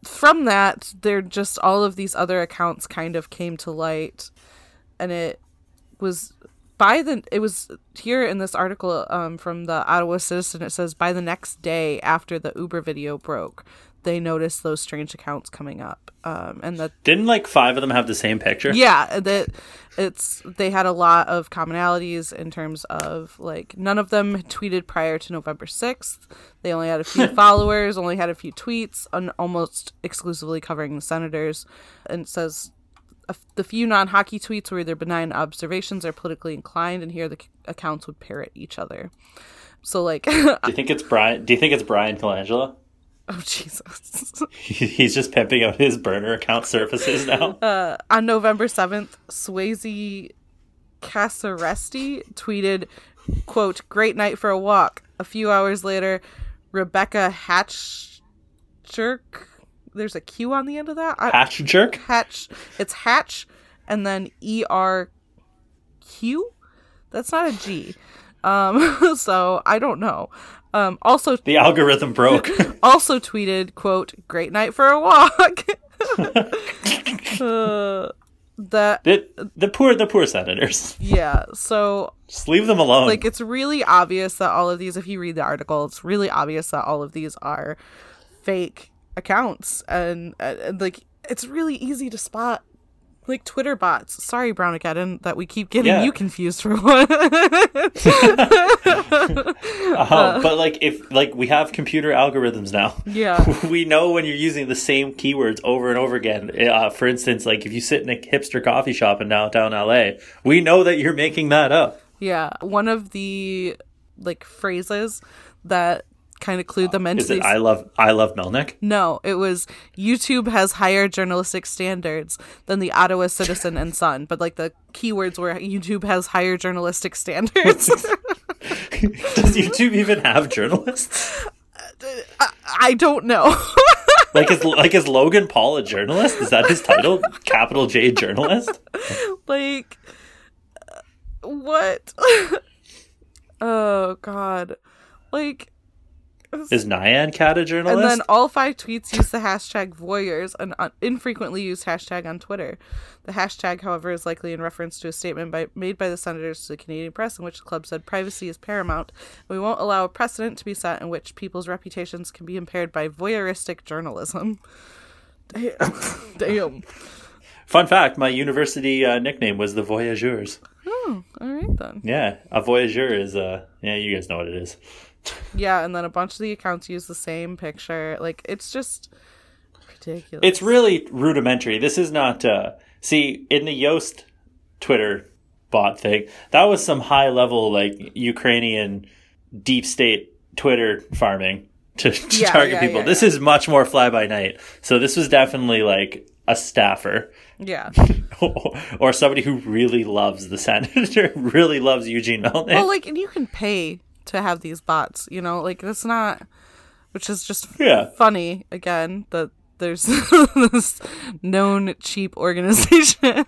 from that, there just all of these other accounts kind of came to light, and it was by the it was here in this article um from the Ottawa Citizen. It says by the next day after the Uber video broke, they noticed those strange accounts coming up, um and that didn't like five of them have the same picture. Yeah, that it's they had a lot of commonalities in terms of, like, none of them tweeted prior to November sixth. They only had a few followers, only had a few tweets, and almost exclusively covering the Senators. And it says the few non-hockey tweets were either benign observations or politically inclined, and here the accounts would parrot each other. So, like, do you think it's Brian? Do you think it's Brian Colangelo? Oh, Jesus. He's just pimping out his burner account services now. Uh, on November seventh, Swayze Casaresti tweeted, quote, "Great night for a walk." A few hours later, Rebecca Hatchjerk. There's a Q on the end of that. I, Hatchjerk? Hatch. It's Hatch and then E R Q? That's not a G. Um, so I don't know. Um, also, the algorithm broke. Also tweeted, quote, "Great night for a walk." uh, the, the the poor the poor Senators. Yeah, so just leave them alone. Like, it's really obvious that all of these, if you read the article, it's really obvious that all of these are fake accounts, and, and like, it's really easy to spot. Like, Twitter bots. Sorry, Brownicaden, that we keep getting yeah. you confused for one. uh, but, like, if like we have computer algorithms now. Yeah. We know when you're using the same keywords over and over again. Uh, for instance, like, if you sit in a hipster coffee shop in downtown L A, we know that you're making that up. Yeah. One of the, like, phrases that kind of clued them into is it these... I love I love Melnyk? No, it was YouTube has higher journalistic standards than the Ottawa Citizen and Sun, but, like, the keywords were YouTube has higher journalistic standards. Does YouTube even have journalists? I, I don't know. Like, is like is Logan Paul a journalist? Is that his title? Capital J journalist? Like, what? Oh, God. Like, is Nyan Cat a journalist? And then all five tweets use the hashtag voyeurs, an un- infrequently used hashtag on Twitter. The hashtag, however, is likely in reference to a statement by, made by the Senators to the Canadian press in which the club said privacy is paramount, and we won't allow a precedent to be set in which people's reputations can be impaired by voyeuristic journalism. Damn. Damn. Fun fact, my university uh, nickname was the Voyageurs. Oh, all right then. Yeah, a voyageur is, uh, yeah, you guys know what it is. Yeah, and then a bunch of the accounts use the same picture. Like, it's just ridiculous. It's really rudimentary. This is not uh see in the Yost Twitter bot thing, that was some high level, like, Ukrainian deep state Twitter farming to, to yeah, target yeah, people. Yeah, this yeah. is much more fly by night. So this was definitely like a staffer. Yeah. or, or somebody who really loves the Senator, really loves Eugene Melnyk. Well, like, and you can pay to have these bots, you know, like, that's not, which is just yeah. funny again that there's this known cheap organization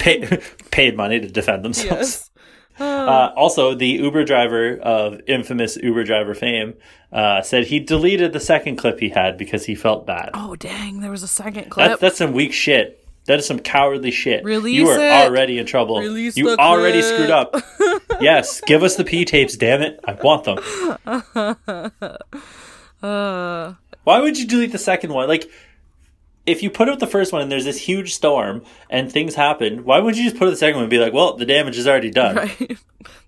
paid paid money to defend themselves. Yes. Uh, uh, also, the Uber driver of infamous Uber driver fame uh, said he deleted the second clip he had because he felt bad. Oh, dang! There was a second clip. That, that's some weak shit. That is some cowardly shit. Release you are it. Already in trouble. Release you already clip. Screwed up. Yes, give us the P tapes, damn it. I want them. Uh, uh, Why would you delete the second one? Like, if you put out the first one and there's this huge storm and things happen, why wouldn't you just put out the second one and be like, well, the damage is already done. Right.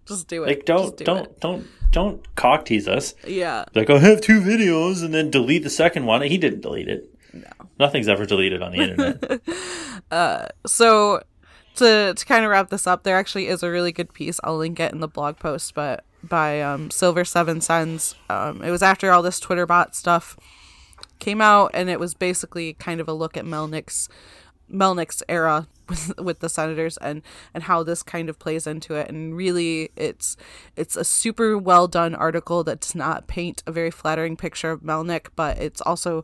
Just do it. Like, don't, do don't, it. don't, don't cock tease us. Yeah. Like, I'll have two videos and then delete the second one. He didn't delete it. No. Nothing's ever deleted on the internet. uh, so to to kind of wrap this up, there actually is a really good piece. I'll link it in the blog post, but by um, Silver Seven Sons. Um, it was after all this Twitter bot stuff came out, and it was basically kind of a look at Melnyk's Melnyk's era with, with the Senators and and how this kind of plays into it. And really, it's it's a super well done article that does not paint a very flattering picture of Melnyk, but it's also,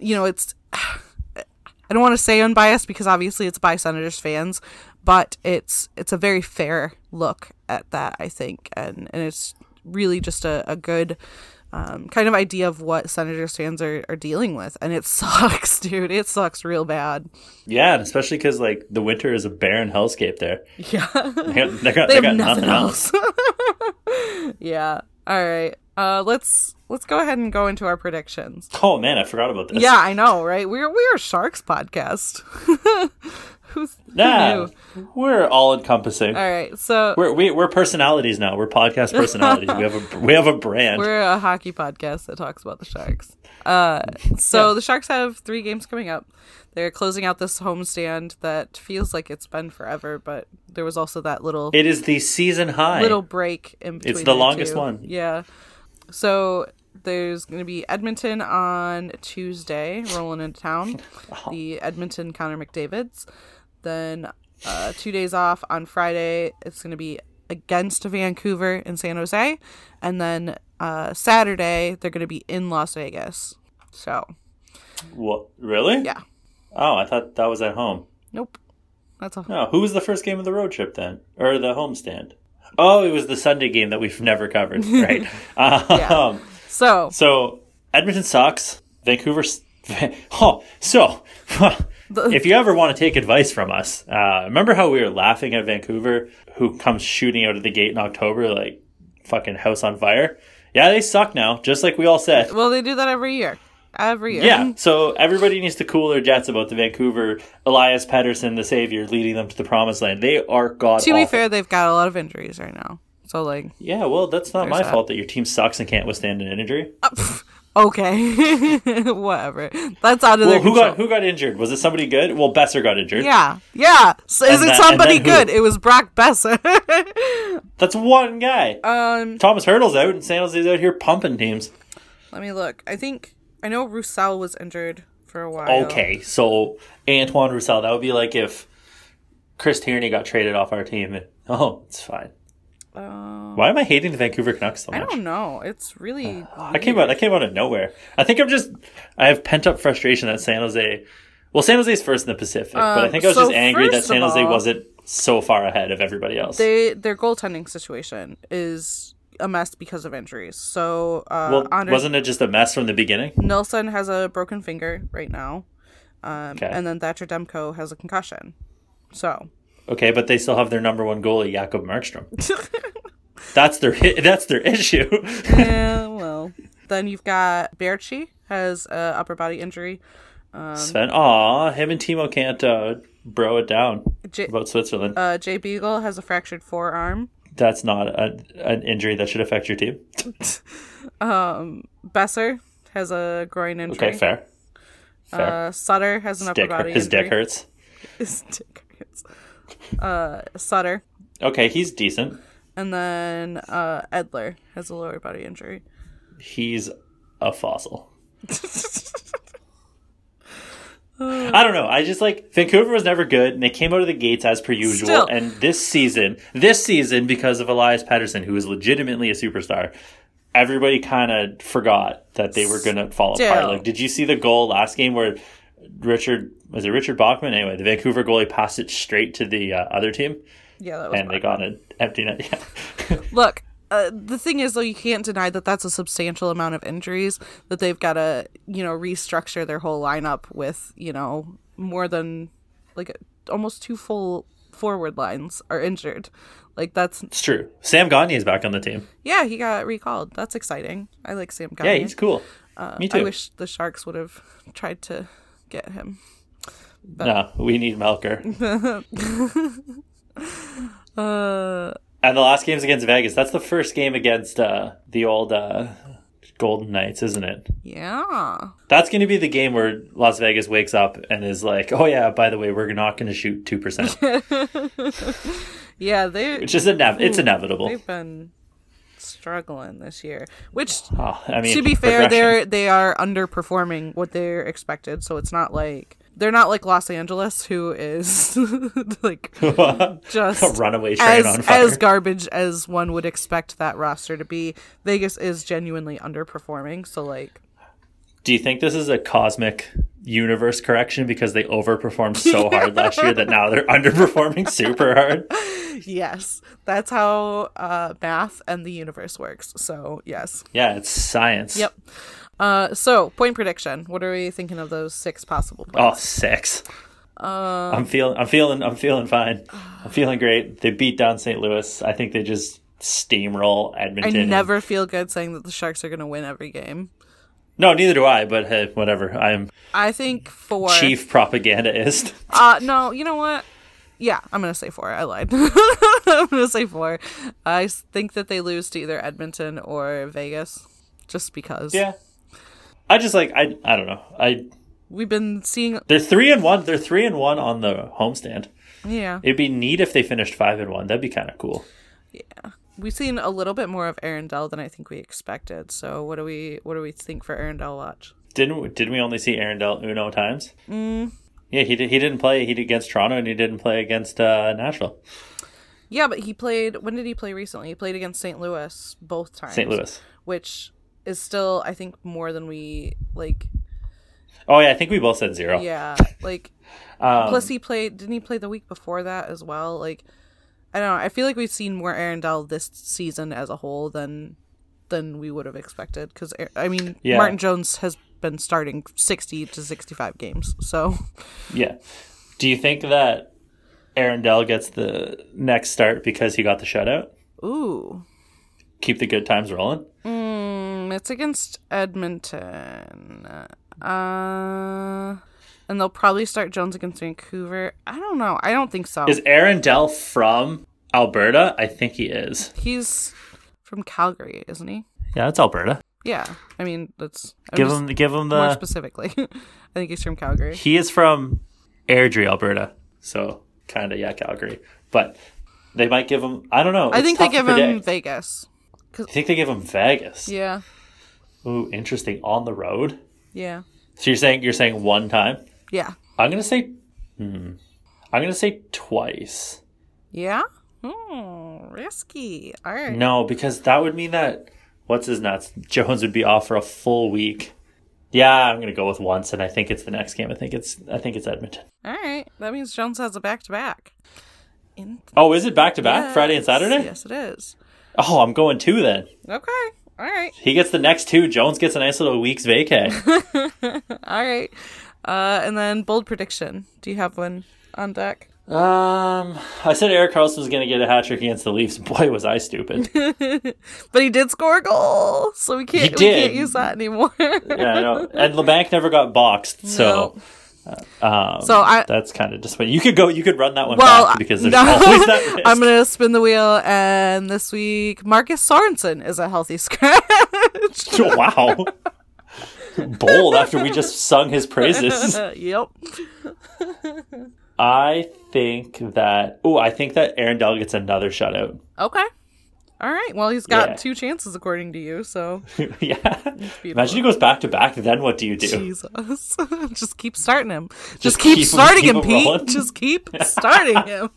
you know, it's, I don't want to say unbiased because obviously it's by Senators fans, but it's it's a very fair look at that, I think. And, and it's really just a, a good um, kind of idea of what Senators fans are, are dealing with. And it sucks, dude. It sucks real bad. Yeah, and especially because, like, the winter is a barren hellscape there. Yeah. They got, they got, they they got nothing, nothing else. else. Yeah. All right. Uh, let's let's go ahead and go into our predictions. Oh man, I forgot about this. Yeah, I know, right? We're we're a Sharks podcast. Who's nah, who knew? We're all encompassing. All right, so we're we, we're personalities now. We're podcast personalities. we have a we have a brand. We're a hockey podcast that talks about the Sharks. Uh, so yeah. The Sharks have three games coming up. They're closing out this homestand that feels like it's been forever, but there was also that little. It is the season high. Little break in between. It's the longest two. one. Yeah. So there's going to be Edmonton on Tuesday, rolling into town, the Edmonton Connor McDavids. Then uh, two days off on Friday, it's going to be against Vancouver in San Jose. And then uh, Saturday, they're going to be in Las Vegas. So. What? Really? Yeah. Oh, I thought that was at home. Nope. That's a home. No, who was the first game of the road trip then? Or the homestand? Oh, it was the Sunday game that we've never covered, right? um, yeah. So, so Edmonton sucks. Vancouver. Oh, so if you ever want to take advice from us, uh, remember how we were laughing at Vancouver, who comes shooting out of the gate in October like fucking house on fire? Yeah, they suck now, just like we all said. Well, they do that every year. Every year. Yeah, so everybody needs to cool their jets about the Vancouver, Elias Pettersson, the savior, leading them to the promised land. They are god-awful. To be fair, they've got a lot of injuries right now. So, like... Yeah, well, that's not my sad. fault that your team sucks and can't withstand an injury. Uh, okay. Whatever. That's out of well, their who control. Got, who got injured? Was it somebody good? Well, Besser got injured. Yeah. Yeah. So is and it that, somebody good? It was Brock Besser. That's one guy. Um, Thomas Hertle's out, and San Jose's out here pumping teams. Let me look. I think... I know Roussel was injured for a while. Okay, so Antoine Roussel. That would be like if Chris Tierney got traded off our team. And, oh, it's fine. Um, Why am I hating the Vancouver Canucks so much? I don't know. It's really uh, I came out I came out of nowhere. I think I'm just I have pent-up frustration that San Jose... Well, San Jose's first in the Pacific, um, but I think I was so just angry that San Jose all, wasn't so far ahead of everybody else. They Their goaltending situation is... a mess because of injuries. So, uh, well, Anders- wasn't it just a mess from the beginning? Nilsson has a broken finger right now, um, okay. and then Thatcher Demko has a concussion. So, okay, but they still have their number one goalie, Jakob Markstrom. that's their that's their issue. Yeah, well, then you've got Berchi has a upper body injury. Um, Sven, aw, him and Timo can't uh, bro it down J- about Switzerland. Uh, Jay Beagle has a fractured forearm. That's not a, an injury that should affect your team. um, Besser has a groin injury. Okay, fair. fair. Uh, Sutter has an upper body injury. His dick hurts. His dick hurts. Uh, Sutter. Okay, he's decent. And then uh, Edler has a lower body injury. He's a fossil. I don't know. I just like Vancouver was never good, and they came out of the gates as per usual. Still. And this season, this season, because of Elias Pettersson, who is legitimately a superstar, everybody kind of forgot that they were going to fall Still. apart. Like, did you see the goal last game where Richard was it Richard Bachman? Anyway, the Vancouver goalie passed it straight to the uh, other team. Yeah, that was and Bachman. They got an empty net. Yeah. Look. Uh, the thing is, though, you can't deny that that's a substantial amount of injuries that they've got to, you know, restructure their whole lineup with, you know, more than like a, almost two full forward lines are injured. Like that's it's true. Sam Gagner is back on the team. Yeah, he got recalled. That's exciting. I like Sam Gagner. Yeah, he's cool. Uh, Me too. I wish the Sharks would have tried to get him. But... No, we need Melker. uh... And the last game's against Vegas. That's the first game against uh, the old uh, Golden Knights, isn't it? Yeah. That's going to be the game where Las Vegas wakes up and is like, oh, yeah, by the way, we're not going to shoot two percent. Yeah, they... Which is inev- it's inevitable. They've been... struggling this year, which oh, I mean, to be fair, they're they are underperforming what they're expected, so it's not like they're not like Los Angeles, who is like just a runaway train as, on fire. As garbage as one would expect that roster to be. Vegas is genuinely underperforming, so like, do you think this is a cosmic universe correction because they overperformed so hard last year that now they're underperforming super hard? Yes, that's how uh, math and the universe works. So, yes. Yeah, it's science. Yep. Uh, so, point prediction. What are we thinking of those six possible points? Oh, six. Um, I'm feeling. I'm feeling. I'm feeling fine. I'm feeling great. They beat down Saint Louis. I think they just steamroll Edmonton. I never and... feel good saying that the Sharks are going to win every game. No, neither do I, but hey, whatever. I'm I think four. Chief propagandist. Uh, no, you know what? Yeah, I'm going to say four. I lied. I'm going to say four. I think that they lose to either Edmonton or Vegas just because. Yeah. I just like, I I don't know. I We've been seeing. They're three and one. They're three and one on the homestand. Yeah. It'd be neat if they finished five and one. That'd be kind of cool. Yeah. We've seen a little bit more of Aaron Dell than I think we expected. So what do we what do we think for Aaron Dell watch? Didn't we, didn't we only see Aaron Dell Uno times? Mm. Yeah, he did, he didn't play he did against Toronto and he didn't play against uh, Nashville. Yeah, but he played. When did he play recently? He played against Saint Louis both times. Saint Louis, which is still I think more than we like. Oh yeah, I think we both said zero. Yeah, like um, plus he played. Didn't he play the week before that as well? Like. I don't know. I feel like we've seen more Aaron Dell this season as a whole than than we would have expected. Because, I mean, yeah. Martin Jones has been starting sixty to sixty-five games. So, yeah. Do you think that Aaron Dell gets the next start because he got the shutout? Ooh. Keep the good times rolling? Mm, it's against Edmonton. Uh... And they'll probably start Jones against Vancouver. I don't know. I don't think so. Is Aaron Dell from Alberta? I think he is. He's from Calgary, isn't he? Yeah, that's Alberta. Yeah. I mean, that's... Give him, give him the... More specifically. I think he's from Calgary. He is from Airdrie, Alberta. So, kind of, yeah, Calgary. But they might give him... I don't know. I think they give him Vegas. I think they give him Vegas. Yeah. Ooh, interesting. On the road? Yeah. So you're saying you're saying one time? Yeah. I'm going to say hmm, I'm going to say twice. Yeah? Hmm, risky. All right. No, because that would mean that what's his nuts? Jones would be off for a full week. Yeah, I'm going to go with once and I think it's the next game. I think it's I think it's Edmonton. All right. That means Jones has a back-to-back. In- oh, is it back-to-back? Yes. Friday and Saturday? Yes, it is. Oh, I'm going two then. Okay. All right. He gets the next two. Jones gets a nice little week's vacay. All right. Uh, and then bold prediction. Do you have one on deck? Um, I said Erik Karlsson was going to get a hat trick against the Leafs. Boy, was I stupid. But he did score a goal, so we can't, we can't use that anymore. Yeah, I know. And LeBanc never got boxed, so no. uh, um, so I, that's kind of disappointing. You could go. You could run that one well, back because there's no, always that risk. I'm going to spin the wheel, and this week Marcus Sorensen is a healthy scratch. Wow. Bold after we just sung his praises. Yep. I think that oh I think that Aaron Dell gets another shutout. Okay. All right. Well, he's got yeah. two chances according to you, so yeah. Imagine he goes back to back, then what do you do? Jesus. Just keep starting him. Just, just keep, keep starting him, him Pete. Rolling. Just keep starting him.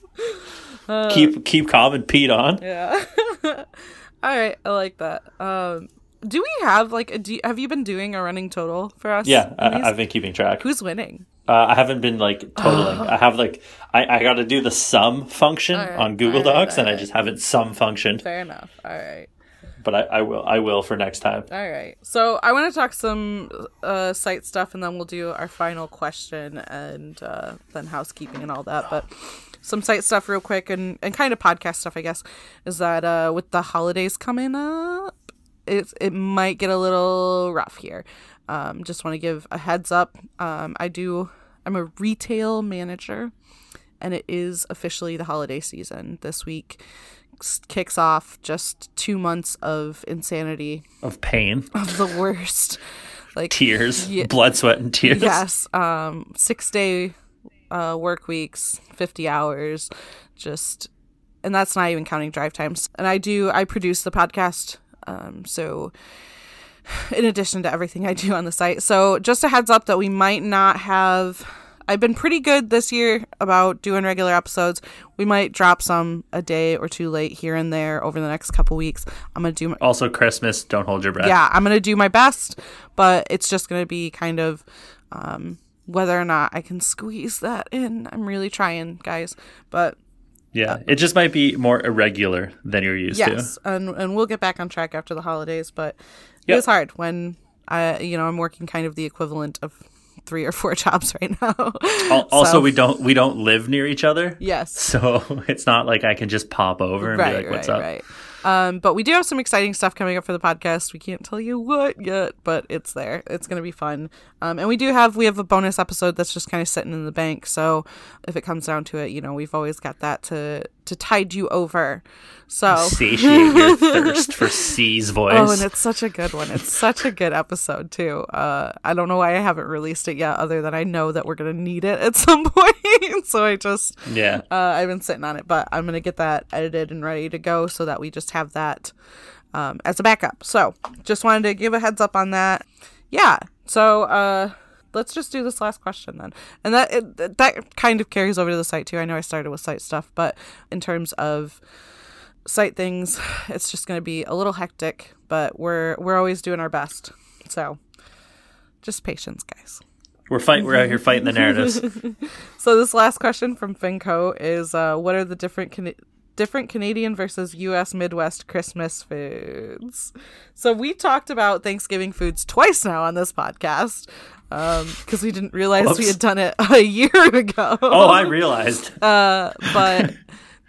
Uh, keep keep calm and Pete on. Yeah. All right, I like that. Um Do we have, like, a do, have you been doing a running total for us? Yeah, I, I've been keeping track. Who's winning? Uh, I haven't been, like, totaling. I have, like, I, I got to do the sum function right, on Google right, Docs, right, and right. I just haven't sum functioned. Fair enough. All right. But I, I will I will for next time. All right. So I want to talk some uh, site stuff, and then we'll do our final question and uh, then housekeeping and all that. But some site stuff real quick and, and kind of podcast stuff, I guess, is that uh, with the holidays coming up, It, it might get a little rough here. Um, just want to give a heads up. Um, I do. I'm a retail manager, and it is officially the holiday season. This week kicks off just two months of insanity, of pain, of the worst, like tears, y- blood, sweat, and tears. Yes. Um, six day uh, work weeks, fifty hours, just, and that's not even counting drive times. And I do. I produce the podcast. Um, so. In addition to everything I do on the site. So just a heads up that we might not have... I've been pretty good this year about doing regular episodes. We might drop some a day or two late here and there over the next couple weeks. I'm going to do... My- also, Christmas, don't hold your breath. Yeah, I'm going to do my best, but it's just going to be kind of um, whether or not I can squeeze that in. I'm really trying, guys, but... Yeah, it just might be more irregular than you're used yes, to. Yes, and, and we'll get back on track after the holidays, but... Yep. It was hard when I, you know, I'm working kind of the equivalent of three or four jobs right now. Also, so. we don't we don't live near each other. Yes. So it's not like I can just pop over and right, be like, what's right, up? Right. Um, but we do have some exciting stuff coming up for the podcast. We can't tell you what yet, but it's there. It's going to be fun. Um, and we do have we have a bonus episode that's just kind of sitting in the bank. So if it comes down to it, you know, we've always got that to to tide you over. So satiate your thirst for C's voice. Oh, and it's such a good one. It's such a good episode too. Uh, I don't know why I haven't released it yet, other than I know that we're going to need it at some point. So I just yeah, uh, I've been sitting on it, but I'm going to get that edited and ready to go so that we just have that um as a backup. So just wanted to give a heads up on that. Yeah, so uh let's just do this last question then, and that it, that kind of carries over to the site too. I know I started with site stuff, but in terms of site things, it's just going to be a little hectic, but we're we're always doing our best, so just patience, guys. We're fight. We're out here fighting the narratives. So this last question from Finco is uh what are the different con- different Canadian versus U S Midwest Christmas foods. So we talked about Thanksgiving foods twice now on this podcast because um, we didn't realize Oops. we had done it a year ago. Oh, I realized. Uh, but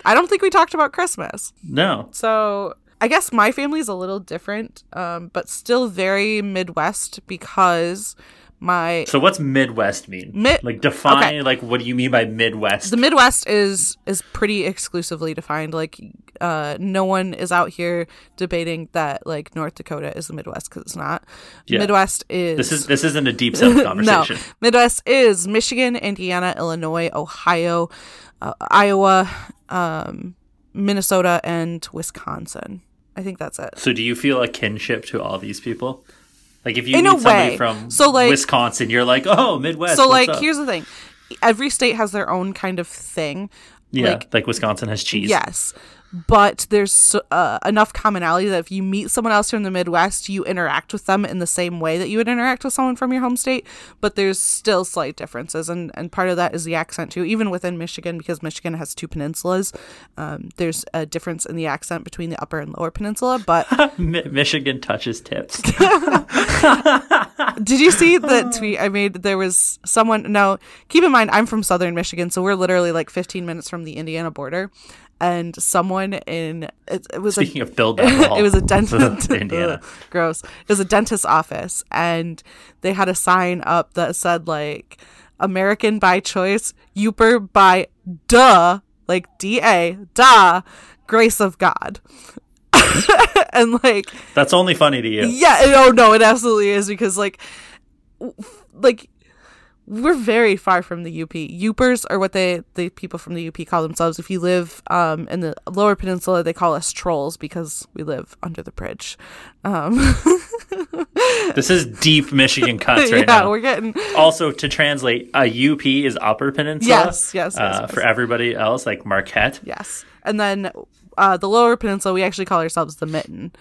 I don't think we talked about Christmas. No. So I guess my family's a little different, um, but still very Midwest because... My so what's Midwest mean? Mid- like define okay. Like what do you mean by Midwest? The Midwest is is pretty exclusively defined. Like uh, no one is out here debating that like North Dakota is the Midwest because it's not. Yeah. Midwest is this is this isn't a deep South conversation. No. Midwest is Michigan, Indiana, Illinois, Ohio, uh, Iowa, um, Minnesota, and Wisconsin. I think that's it. So do you feel a kinship to all these people? Like if you meet somebody from so like, Wisconsin, you're like, oh, Midwest. So like, what's up? Here's the thing: every state has their own kind of thing. Yeah, like, like Wisconsin has cheese. Yes, but there's uh, enough commonality that if you meet someone else from the Midwest, you interact with them in the same way that you would interact with someone from your home state. But there's still slight differences, and and part of that is the accent too. Even within Michigan, because Michigan has two peninsulas, um, there's a difference in the accent between the upper and lower peninsula. But Michigan touches tips. Did you see the tweet I made? There was someone. Now, keep in mind, I'm from Southern Michigan, so we're literally like fifteen minutes from the Indiana border. And someone in it, it was speaking a, of Bill Dental, it was a dentist. Indiana, gross. It was a dentist's office, and they had a sign up that said like "American by choice, Uper by duh," like D A duh, grace of God. And like that's only funny to you. Yeah. Oh no, it absolutely is because like, like. We're very far from the U P. Upers are what they the people from the U P call themselves. If you live um, in the Lower Peninsula, they call us trolls because we live under the bridge. Um. This is deep Michigan cuts right yeah, now. Yeah, we're getting... Also, to translate, a U P is Upper Peninsula. Yes, yes, yes, uh, yes. For everybody else, like Marquette. Yes. And then uh, the Lower Peninsula, we actually call ourselves the Mitten.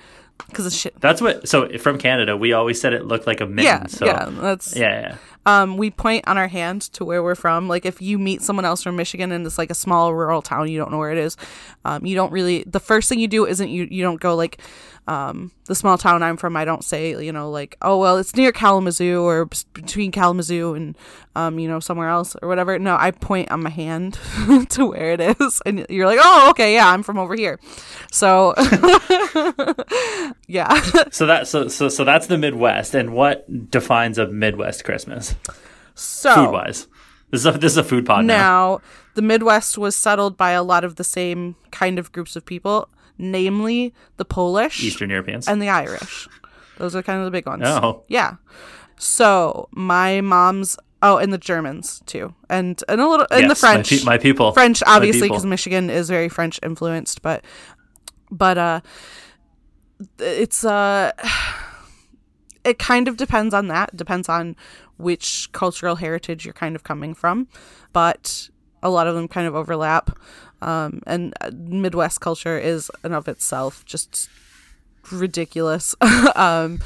Because of shit. That's what. So from Canada, we always said it looked like a mitten. Yeah, so, yeah, that's yeah, yeah. Um, we point on our hand to where we're from. Like, if you meet someone else from Michigan and it's like a small rural town, you don't know where it is. Um, you don't really, the first thing you do isn't you, you don't go like, um, the small town I'm from, I don't say, you know, like, oh, well, it's near Kalamazoo or between Kalamazoo and, um, you know, somewhere else or whatever. No, I point on my hand to where it is. And you're like, oh, okay, yeah, I'm from over here. So, yeah. So that's, so, so, so that's the Midwest. And what defines a Midwest Christmas? So food wise, this is a, this is a food pod now. Now, the Midwest was settled by a lot of the same kind of groups of people, namely the Polish, Eastern Europeans, and the Irish. Those are kind of the big ones. Oh, yeah. So my mom's oh, and the Germans too, and and a little and yes, the French, my, pe- my people, French obviously because Michigan is very French influenced, but but uh, it's uh, it kind of depends on that. Depends on which cultural heritage you're kind of coming from, but a lot of them kind of overlap, um, and Midwest culture is in of itself just ridiculous. um,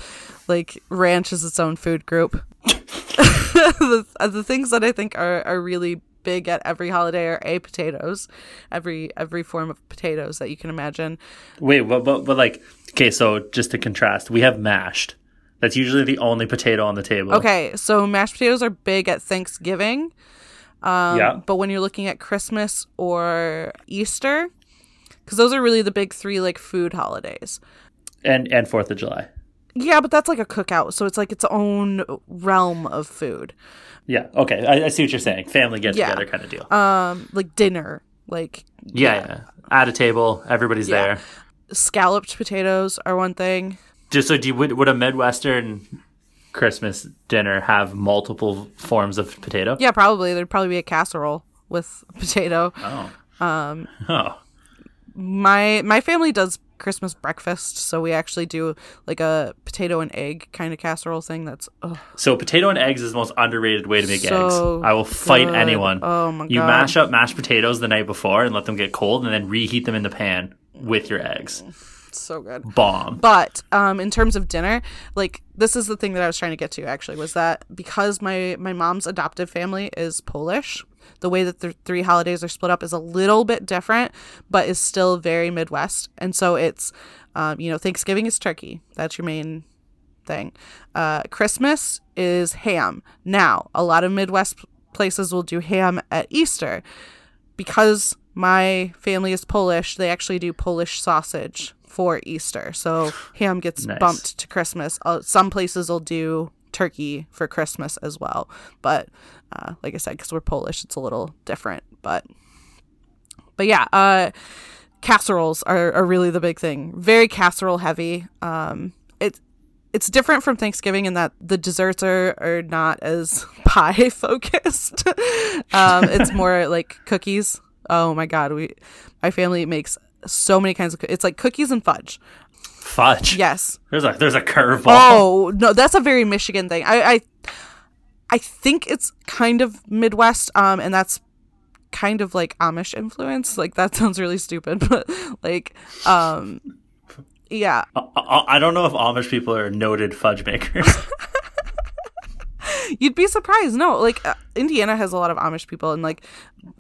like ranch is its own food group. the, the things that I think are, are really big at every holiday are a potatoes, every every form of potatoes that you can imagine. Wait, but but, but like okay, so just to contrast, we have mashed. That's usually the only potato on the table. Okay, so mashed potatoes are big at Thanksgiving. Um, yeah. But when you're looking at Christmas or Easter, because those are really the big three, like, food holidays. And and Fourth of July. Yeah, but that's like a cookout, so it's like its own realm of food. Yeah, okay. I, I see what you're saying. Family get-together yeah. kind of deal. Um, like dinner. like Yeah, yeah. yeah. At a table, everybody's yeah. there. Scalloped potatoes are one thing. Just so do you, would, would a Midwestern Christmas dinner have multiple forms of potato? Yeah, probably. There'd probably be a casserole with potato. Oh. Um, oh. My my family does Christmas breakfast, so we actually do like a potato and egg kind of casserole thing. That's ugh. So potato and eggs is the most underrated way to make so eggs. I will good. fight anyone. Oh my god! You mash up mashed potatoes the night before and let them get cold, and then reheat them in the pan with your eggs. So good. Bomb. But um, in terms of dinner, like this is the thing that I was trying to get to actually was that because my, my mom's adoptive family is Polish, the way that the three holidays are split up is a little bit different, but is still very Midwest. And so it's, um, you know, Thanksgiving is turkey. That's your main thing. Uh, Christmas is ham. Now, a lot of Midwest places will do ham at Easter because my family is Polish. They actually do Polish sausage for Easter. So ham gets nice. bumped to Christmas. Uh, some places will do turkey for Christmas as well. But uh, like I said, because we're Polish, it's a little different. But but yeah, uh, casseroles are, are really the big thing. Very casserole heavy. Um, it, it's different from Thanksgiving in that the desserts are, are not as pie focused. um, it's more like cookies. Oh my God. we My family makes so many kinds of co- it's like cookies and fudge. Fudge. Yes. There's a there's a curveball. Oh no, that's a very Michigan thing. I, I I think it's kind of Midwest, um, and that's kind of like Amish influence. Like that sounds really stupid, but like, um, yeah. I, I, I don't know if Amish people are noted fudge makers. You'd be surprised. No, like uh, Indiana has a lot of Amish people, and like,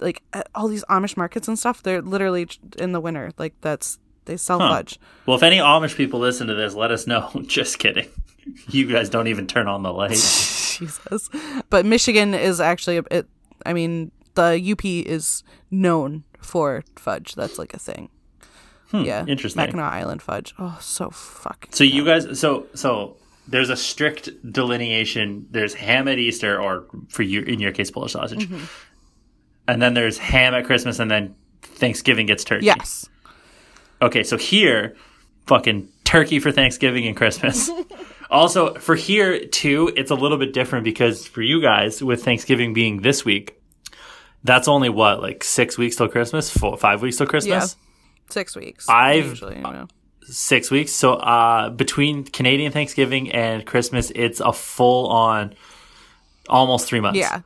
like uh, all these Amish markets and stuff. They're literally in the winter. Like that's they sell huh. fudge. Well, if any Amish people listen to this, let us know. Just kidding. You guys don't even turn on the light. Jesus. But Michigan is actually a, it. I mean, the U P is known for fudge. That's like a thing. Hmm, yeah. Interesting. Mackinac Island fudge. Oh, so fucking. So you guys. So so. There's a strict delineation. There's ham at Easter, or for you, in your case, Polish sausage. Mm-hmm. And then there's ham at Christmas, and then Thanksgiving gets turkey. Yes. Okay, so here, fucking turkey for Thanksgiving and Christmas. Also, for here, too, it's a little bit different because for you guys, with Thanksgiving being this week, that's only, what, like six weeks till Christmas? Four, five weeks till Christmas? Yeah, six weweeks. I've... Usually, you know. Six weeks. So uh, between Canadian Thanksgiving and Christmas, it's a full-on almost three months. Yeah.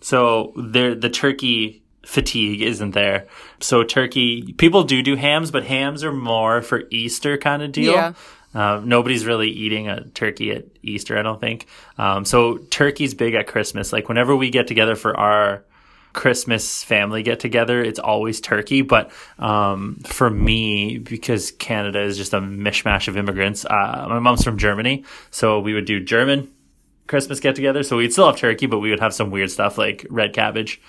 So there, the turkey fatigue isn't there. So turkey, people do do hams, but hams are more for Easter kind of deal. Yeah. Uh, nobody's really eating a turkey at Easter, I don't think. Um, so turkey's big at Christmas. Like whenever we get together for our Christmas family get together, it's always turkey. But um, for me, because Canada is just a mishmash of immigrants, uh, my mom's from Germany, so we would do German Christmas get together. So we'd still have turkey, but we would have some weird stuff like red cabbage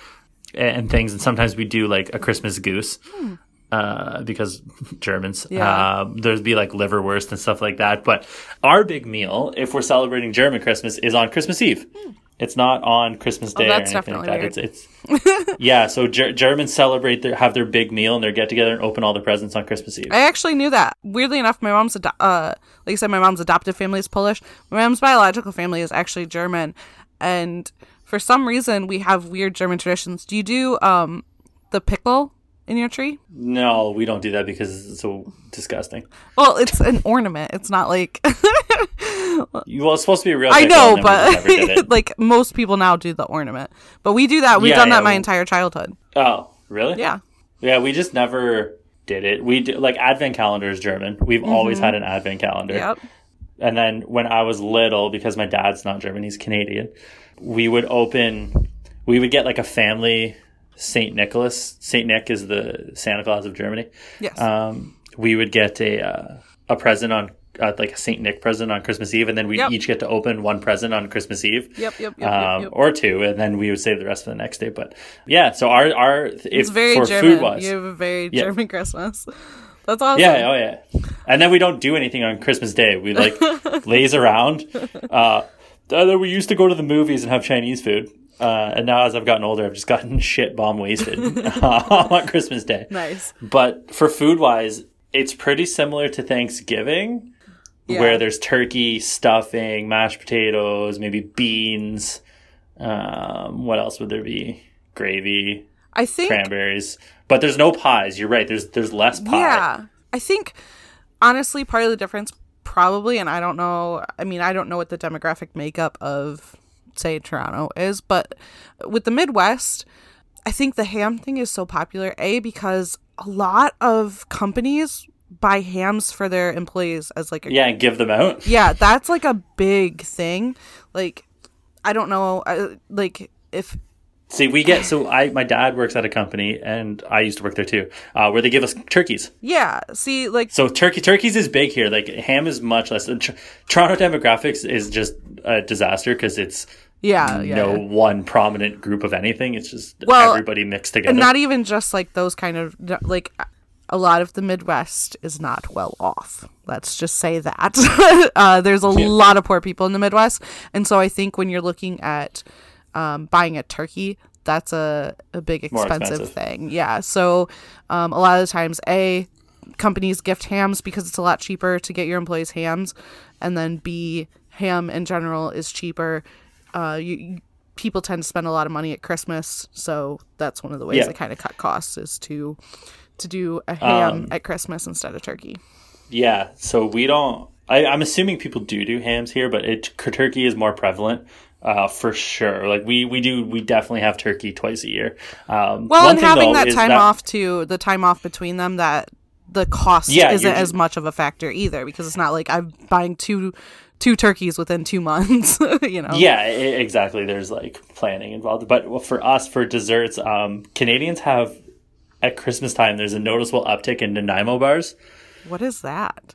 and things. And sometimes we do like a Christmas goose. Mm. Uh, because Germans, yeah. um, there'd be like liverwurst and stuff like that. But our big meal, if we're celebrating German Christmas, is on Christmas Eve. Mm. It's not on Christmas Day oh, that's or anything like that. Weird. It's, it's yeah. So Ger- Germans celebrate their have their big meal and their get together and open all the presents on Christmas Eve. I actually knew that. Weirdly enough, my mom's ado- uh, like I said, my mom's adoptive family is Polish. My mom's biological family is actually German, and for some reason, we have weird German traditions. Do you do um the pickle in your tree? No, we don't do that because it's so disgusting. Well, it's an ornament. It's not like... well, it's supposed to be a real... I know, but like most people now do the ornament. But we do that. We've yeah, done yeah, that we... my entire childhood. Oh, really? Yeah. Yeah, we just never did it. We do, like, Advent calendar is German. We've mm-hmm. always had an Advent calendar. Yep. And then when I was little, because my dad's not German, he's Canadian, we would open... We would get like a family... Saint Nicholas. Saint Nick is the Santa Claus of Germany. Yes. Um, we would get a uh, a present on, uh, like a Saint Nick present on Christmas Eve, and then we'd yep. each get to open one present on Christmas Eve. Yep, yep, yep, um, yep, yep. Or two, and then we would save the rest for the next day. But yeah, so our, our if, it's very for German. Food wise. You have a very yep. German Christmas. That's awesome. Yeah, oh yeah. And then we don't do anything on Christmas Day. We like laze around. Uh, we used to go to the movies and have Chinese food. Uh, and now as I've gotten older, I've just gotten shit bomb wasted uh, on Christmas Day. Nice. But for food-wise, it's pretty similar to Thanksgiving, yeah. where there's turkey, stuffing, mashed potatoes, maybe beans. Um, what else would there be? Gravy, I think... cranberries. But there's no pies. You're right. There's there's less pie. Yeah. I think, honestly, part of the difference probably, and I don't know, I mean, I don't know what the demographic makeup of... say Toronto is, but with the Midwest, I think the ham thing is so popular, A, because a lot of companies buy hams for their employees as like a yeah and give them out. Yeah, that's like a big thing. Like, I don't know, I, like if see we get so I my dad works at a company, and I used to work there too, uh where they give us turkeys. Yeah, see, like, so turkey turkeys is big here. Like, ham is much less. Tr- Toronto demographics is just a disaster because it's yeah, yeah no yeah. one prominent group of anything. It's just well, everybody mixed together. And not even just like those kind of, like, a lot of the Midwest is not well off. Let's just say that. uh, there's a yeah. lot of poor people in the Midwest. And so I think when you're looking at um, buying a turkey, that's a, a big expensive, expensive thing. Yeah. So um, a lot of the times, A, companies gift hams because it's a lot cheaper to get your employees hams. And then B, ham in general is cheaper. Uh, you, you, people tend to spend a lot of money at Christmas, so that's one of the ways yeah. they kind of cut costs is to to do a ham um, at Christmas instead of turkey. Yeah, so we don't... I, I'm assuming people do do hams here, but it, turkey is more prevalent uh, for sure. Like, we, we do, we definitely have turkey twice a year. Um, well, and having that time that... off too, the time off between them, that the cost yeah, isn't as much of a factor either, because it's not like I'm buying two... two turkeys within two months. You know. Yeah, exactly. There's like planning involved. But for us, for desserts, um Canadians have at Christmas time, there's a noticeable uptick in Nanaimo bars. What is that?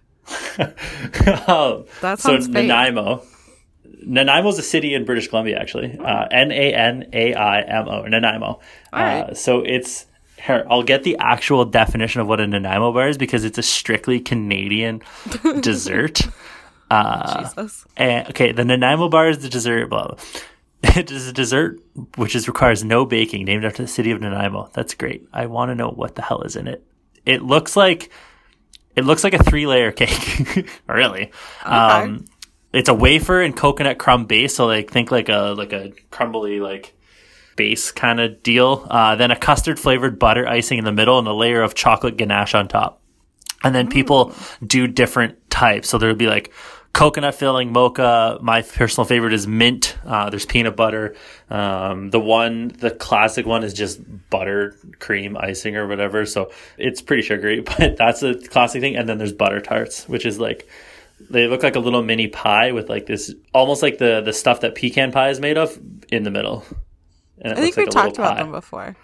Oh, that sounds so fake. Nanaimo Nanaimo is a city in British Columbia, actually. uh N A N A I M O, Nanaimo. All right. Uh, so it's Here, I'll get the actual definition of what a Nanaimo bar is, because it's a strictly Canadian dessert. Uh, Jesus. And, okay, the Nanaimo bar is the dessert, blah, blah. It is a dessert which is, requires no baking, named after the city of Nanaimo. That's great. I want to know what the hell is in it. It looks like it looks like a three-layer cake. Really. Okay. Um, it's a wafer and coconut crumb base, so like think like a like a crumbly like base kind of deal. Uh, then a custard flavored butter icing in the middle, and a layer of chocolate ganache on top. And then people mm. do different types. So there would be like coconut filling, mocha. My personal favorite is mint. Uh, there's peanut butter. Um, the one, the classic one is just butter cream icing or whatever. So it's pretty sugary, but that's a classic thing. And then there's butter tarts, which is like They look like a little mini pie with like this, almost like the, the stuff that pecan pie is made of in the middle. And it I think looks we've like talked about them before.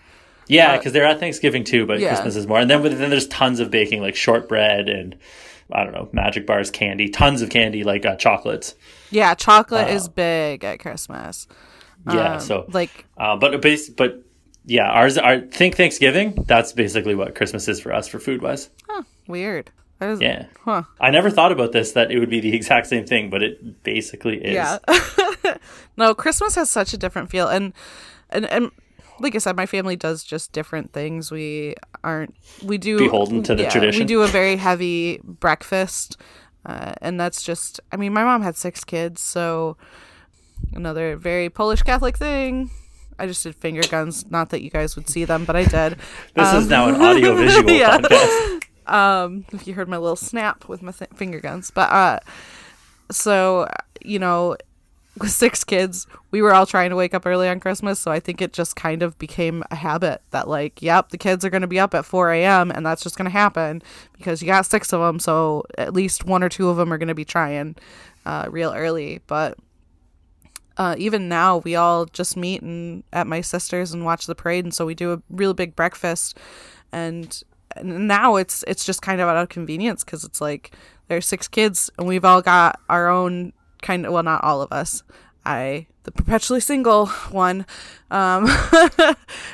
Yeah, because uh, they're at Thanksgiving too, but yeah. Christmas is more. And then, then there's tons of baking, like shortbread and, I don't know, magic bars, candy, tons of candy, like uh, chocolates. Yeah, chocolate uh, is big at Christmas. Um, yeah, so like, uh, but but yeah, ours. Our think Thanksgiving. That's basically what Christmas is for us, for food wise. Huh, weird. That is, yeah. Huh. I never thought about this, that it would be the exact same thing, but it basically is. Yeah. No, Christmas has such a different feel, and and and. Like I said, my family does just different things. We aren't, we do. Beholden to the yeah, tradition. We do a very heavy breakfast. Uh, and that's just, I mean, my mom had six kids. So another very Polish Catholic thing. I just did finger guns. Not that you guys would see them, but I did. This um, is now an audio visual yeah. podcast. Um, if you heard my little snap with my th- finger guns. But uh, so, you know, with six kids, we were all trying to wake up early on Christmas, so I think it just kind of became a habit that, like, yep, the kids are going to be up at four a.m., and that's just going to happen because you got six of them, so at least one or two of them are going to be trying uh, real early. But uh, even now, we all just meet and at my sister's and watch the parade, and so we do a real big breakfast, and now it's it's just kind of out of convenience because it's like there's six kids, and we've all got our own kind of, well, not all of us. I, the perpetually single one, um,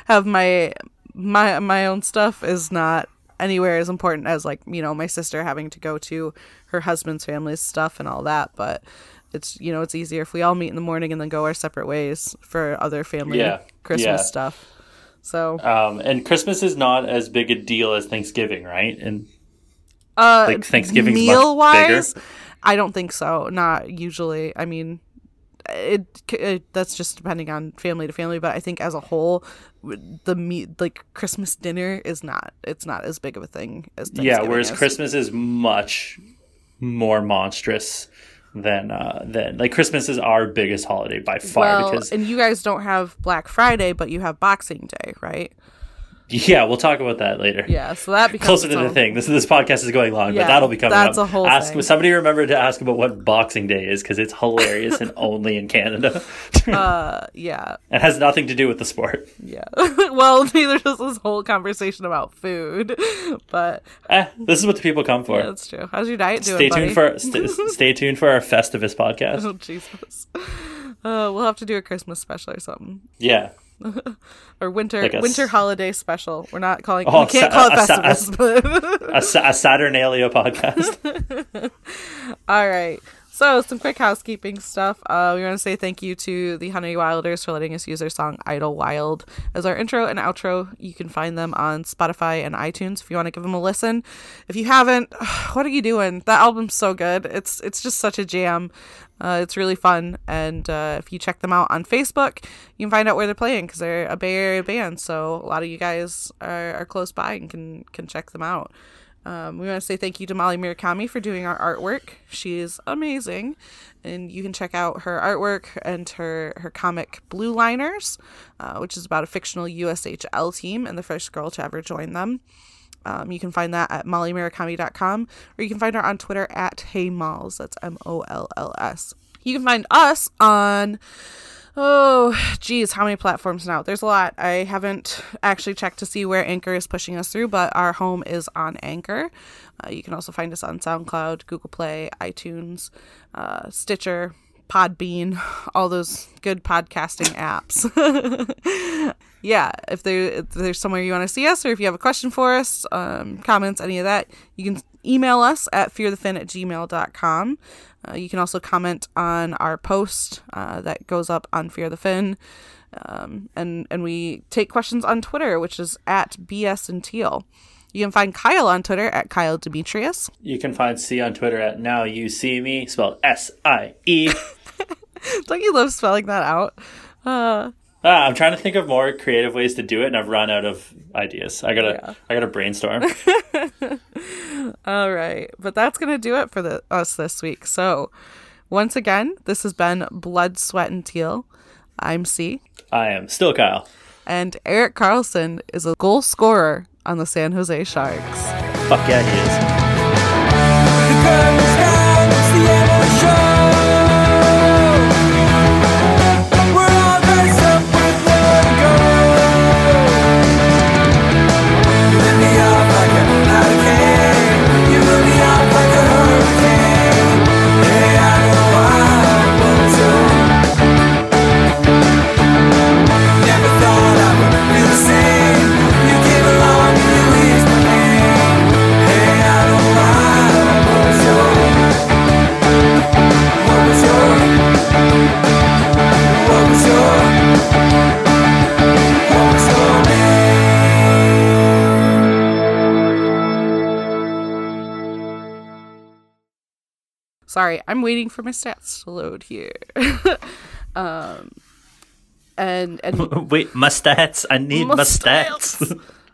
have my my my own stuff is not anywhere as important as, like, you know, my sister having to go to her husband's family's stuff and all that. But it's, you know, it's easier if we all meet in the morning and then go our separate ways for other family yeah. Christmas yeah. stuff. So um, and Christmas is not as big a deal as Thanksgiving, right? And uh, like Thanksgiving's meal much wise, bigger. I don't think so. Not usually. I mean, it, it that's just depending on family to family. But I think as a whole, the meat, like Christmas dinner is not. It's not as big of a thing as Thanksgiving. Yeah, whereas is. Christmas is much more monstrous than uh, than like Christmas is our biggest holiday by far. Well, because and you guys don't have Black Friday, but you have Boxing Day, right? Yeah, we'll talk about that later. Yeah, so that becomes closer to the thing. This this podcast is going long, yeah, but that'll be coming that's up. That's a whole ask, thing. Somebody remember to ask about what Boxing Day is, because it's hilarious and only in Canada. uh, yeah. It has nothing to do with the sport. Yeah. Well, neither does this whole conversation about food, but... Eh, this is what the people come for. Yeah, that's true. How's your diet doing, stay tuned buddy? For st- Stay tuned for our Festivus podcast. Oh, Jesus. Uh, we'll have to do a Christmas special or something. Yeah. Or winter like a, winter holiday special. We're not calling oh, we can't call a, it Festivus, but a, a, a Saturnalia podcast. All right. So some quick housekeeping stuff. Uh, we want to say thank you to the Honey Wilders for letting us use their song Idle Wild as our intro and outro. You can find them on Spotify and iTunes if you want to give them a listen. If you haven't, what are you doing? That album's so good. It's it's just such a jam. Uh, it's really fun. And uh, if you check them out on Facebook, you can find out where they're playing because they're a Bay Area band. So a lot of you guys are, are close by and can, can check them out. Um, we want to say thank you to Molly Murakami for doing our artwork. She is amazing. And you can check out her artwork and her, her comic Blue Liners, uh, which is about a fictional U S H L team and the first girl to ever join them. Um, you can find that at molly murakami dot com, or you can find her on Twitter at HeyMolls. That's M O L L S. You can find us on... Oh, geez, how many platforms now? There's a lot. I haven't actually checked to see where Anchor is pushing us through, but our home is on Anchor. Uh, you can also find us on SoundCloud, Google Play, iTunes, uh, Stitcher, Podbean, all those good podcasting apps. Yeah, if, there, if there's somewhere you want to see us, or if you have a question for us, um, comments, any of that, you can email us at fear the fin at gmail dot com. Uh, you can also comment on our post uh, that goes up on Fear the Fin. Um, and, and we take questions on Twitter, which is at B S and Teal. You can find Kyle on Twitter at Kyle Demetrius. You can find C on Twitter at Now You See Me, spelled S I E. Don't you love spelling that out? Uh, ah, I'm trying to think of more creative ways to do it, and I've run out of ideas. I gotta, yeah. I gotta brainstorm. All right, but that's gonna do it for the, us this week. So, once again, this has been Blood, Sweat, and Teal. I'm C. I am still Kyle. And Erik Karlsson is a goal scorer on the San Jose Sharks. Fuck yeah, he is. Sorry, I'm waiting for my stats to load here. um, and and wait, my stats. I need my stats.